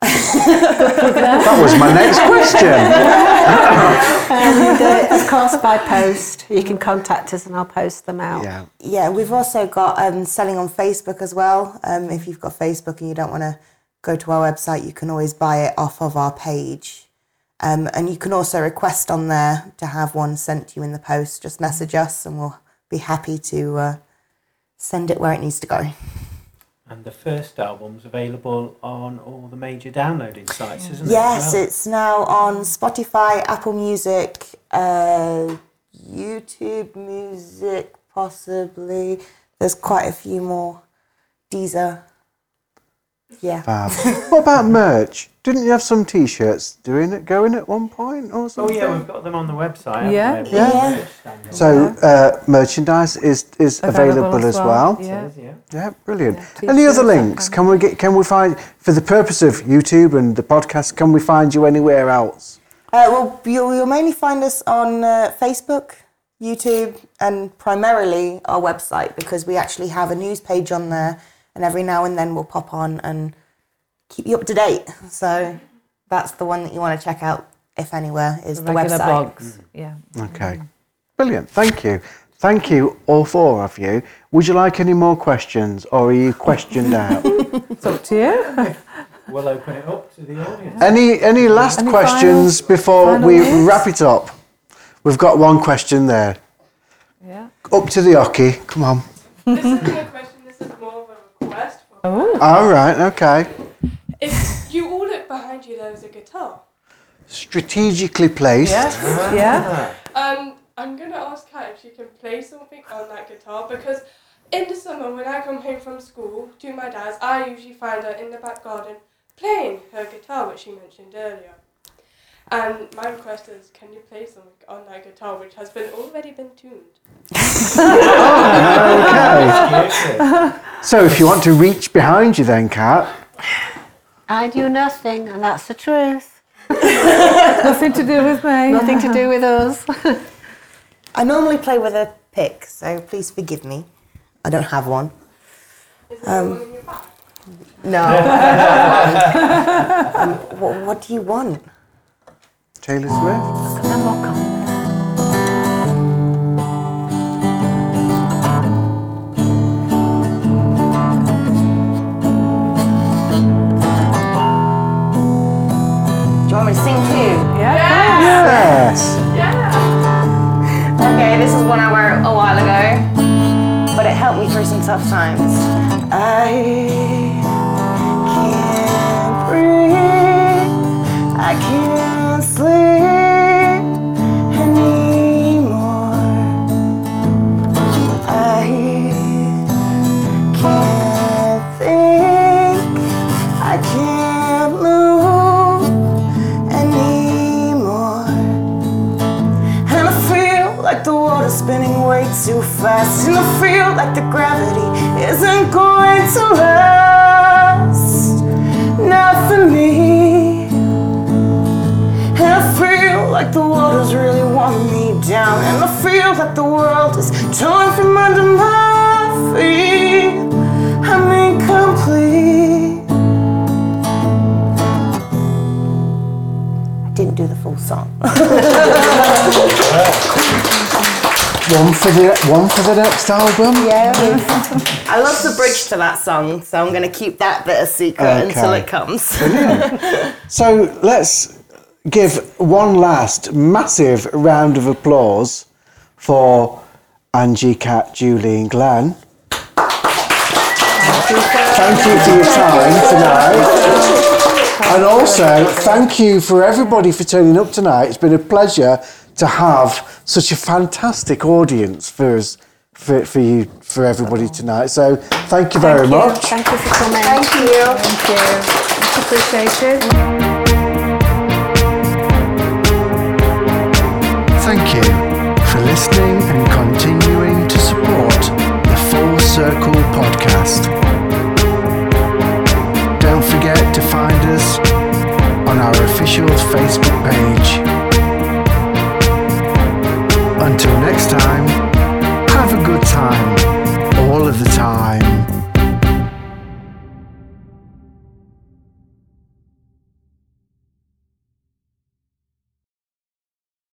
That was my next question. And uh, of course, by post, you can contact us and I'll post them out. Yeah, yeah. We've also got um, selling on Facebook as well. Um, if you've got Facebook and you don't want to go to our website, you can always buy it off of our page. Um, and you can also request on there to have one sent to you in the post. Just message us and we'll be happy to uh, send it where it needs to go. And the first album's available on all the major downloading sites, isn't yes, it? Yes, well? It's now on Spotify, Apple Music, uh, YouTube Music, possibly. There's quite a few more. Deezer. Yeah. Fab. What about merch? Didn't you have some T-shirts doing it going at one point or something? Oh yeah, we've got them on the website. Yeah, we? yeah. yeah. So uh, merchandise is, is available, available as well. well. Yeah. yeah, yeah, brilliant. Yeah, Any other links? Can we get? Can we find for the purpose of YouTube and the podcast? Can we find you anywhere else? Uh, well, you'll, you'll mainly find us on uh, Facebook, YouTube, and primarily our website, because we actually have a news page on there. And every now and then we'll pop on and keep you up to date. So that's the one that you want to check out, if anywhere, is the, the website. Blogs. Yeah. Okay. Brilliant. Thank you. Thank you, all four of you. Would you like any more questions, or are you questioned out? It's up to you. We'll open it up to the audience. Any any last any questions final, before final we news? wrap it up? We've got one question there. Yeah. Up to the hockey. Come on. This is a good question. This is more of a Oh. All right, okay. If you all look behind you, there's a guitar. Strategically placed. Yes. Yeah. Um, I'm going to ask Kat if she can play something on that guitar, because in the summer when I come home from school to my dad's, I usually find her in the back garden playing her guitar, which she mentioned earlier. And my request is, can you play something on that guitar which has been already been tuned? Oh, okay. So if you want to reach behind you then, Kat. I do nothing, and that's the truth. Nothing to do with me. Nothing to do with us. I normally play with a pick, so please forgive me. I don't have one. Is there um, one in your back? No. um, what, what do you want? Taylor Swift. And walk on. Do you want me to sing too? Yeah. Yes. Yes. Yeah. Okay, this is one I wrote a while ago, but it helped me through some tough times. I can't breathe. I can't. Sleep anymore. I can't think. I can't move anymore. And I feel like the water's spinning way too fast. And I feel like the gravity isn't going to last. Not for me. Like the waters really want me down, and I feel like the world is torn from under my feet. I'm incomplete. I didn't do the full song. One for the one for the next album. Yeah. I love the bridge to that song, so I'm going to keep that bit a secret okay. until it comes. Brilliant. So let's give one last massive round of applause for Angie, Kat, Julie and Glenn. Thank you for your time tonight. And also, thank you for everybody for turning up tonight. It's been a pleasure to have such a fantastic audience for us, for, for you, for everybody tonight. So, thank you very much. Thank you for coming. Thank you. Thank you. It's appreciated. Thank you for listening and continuing to support the Full Circle podcast. Don't forget to find us on our official Facebook page. Until next time.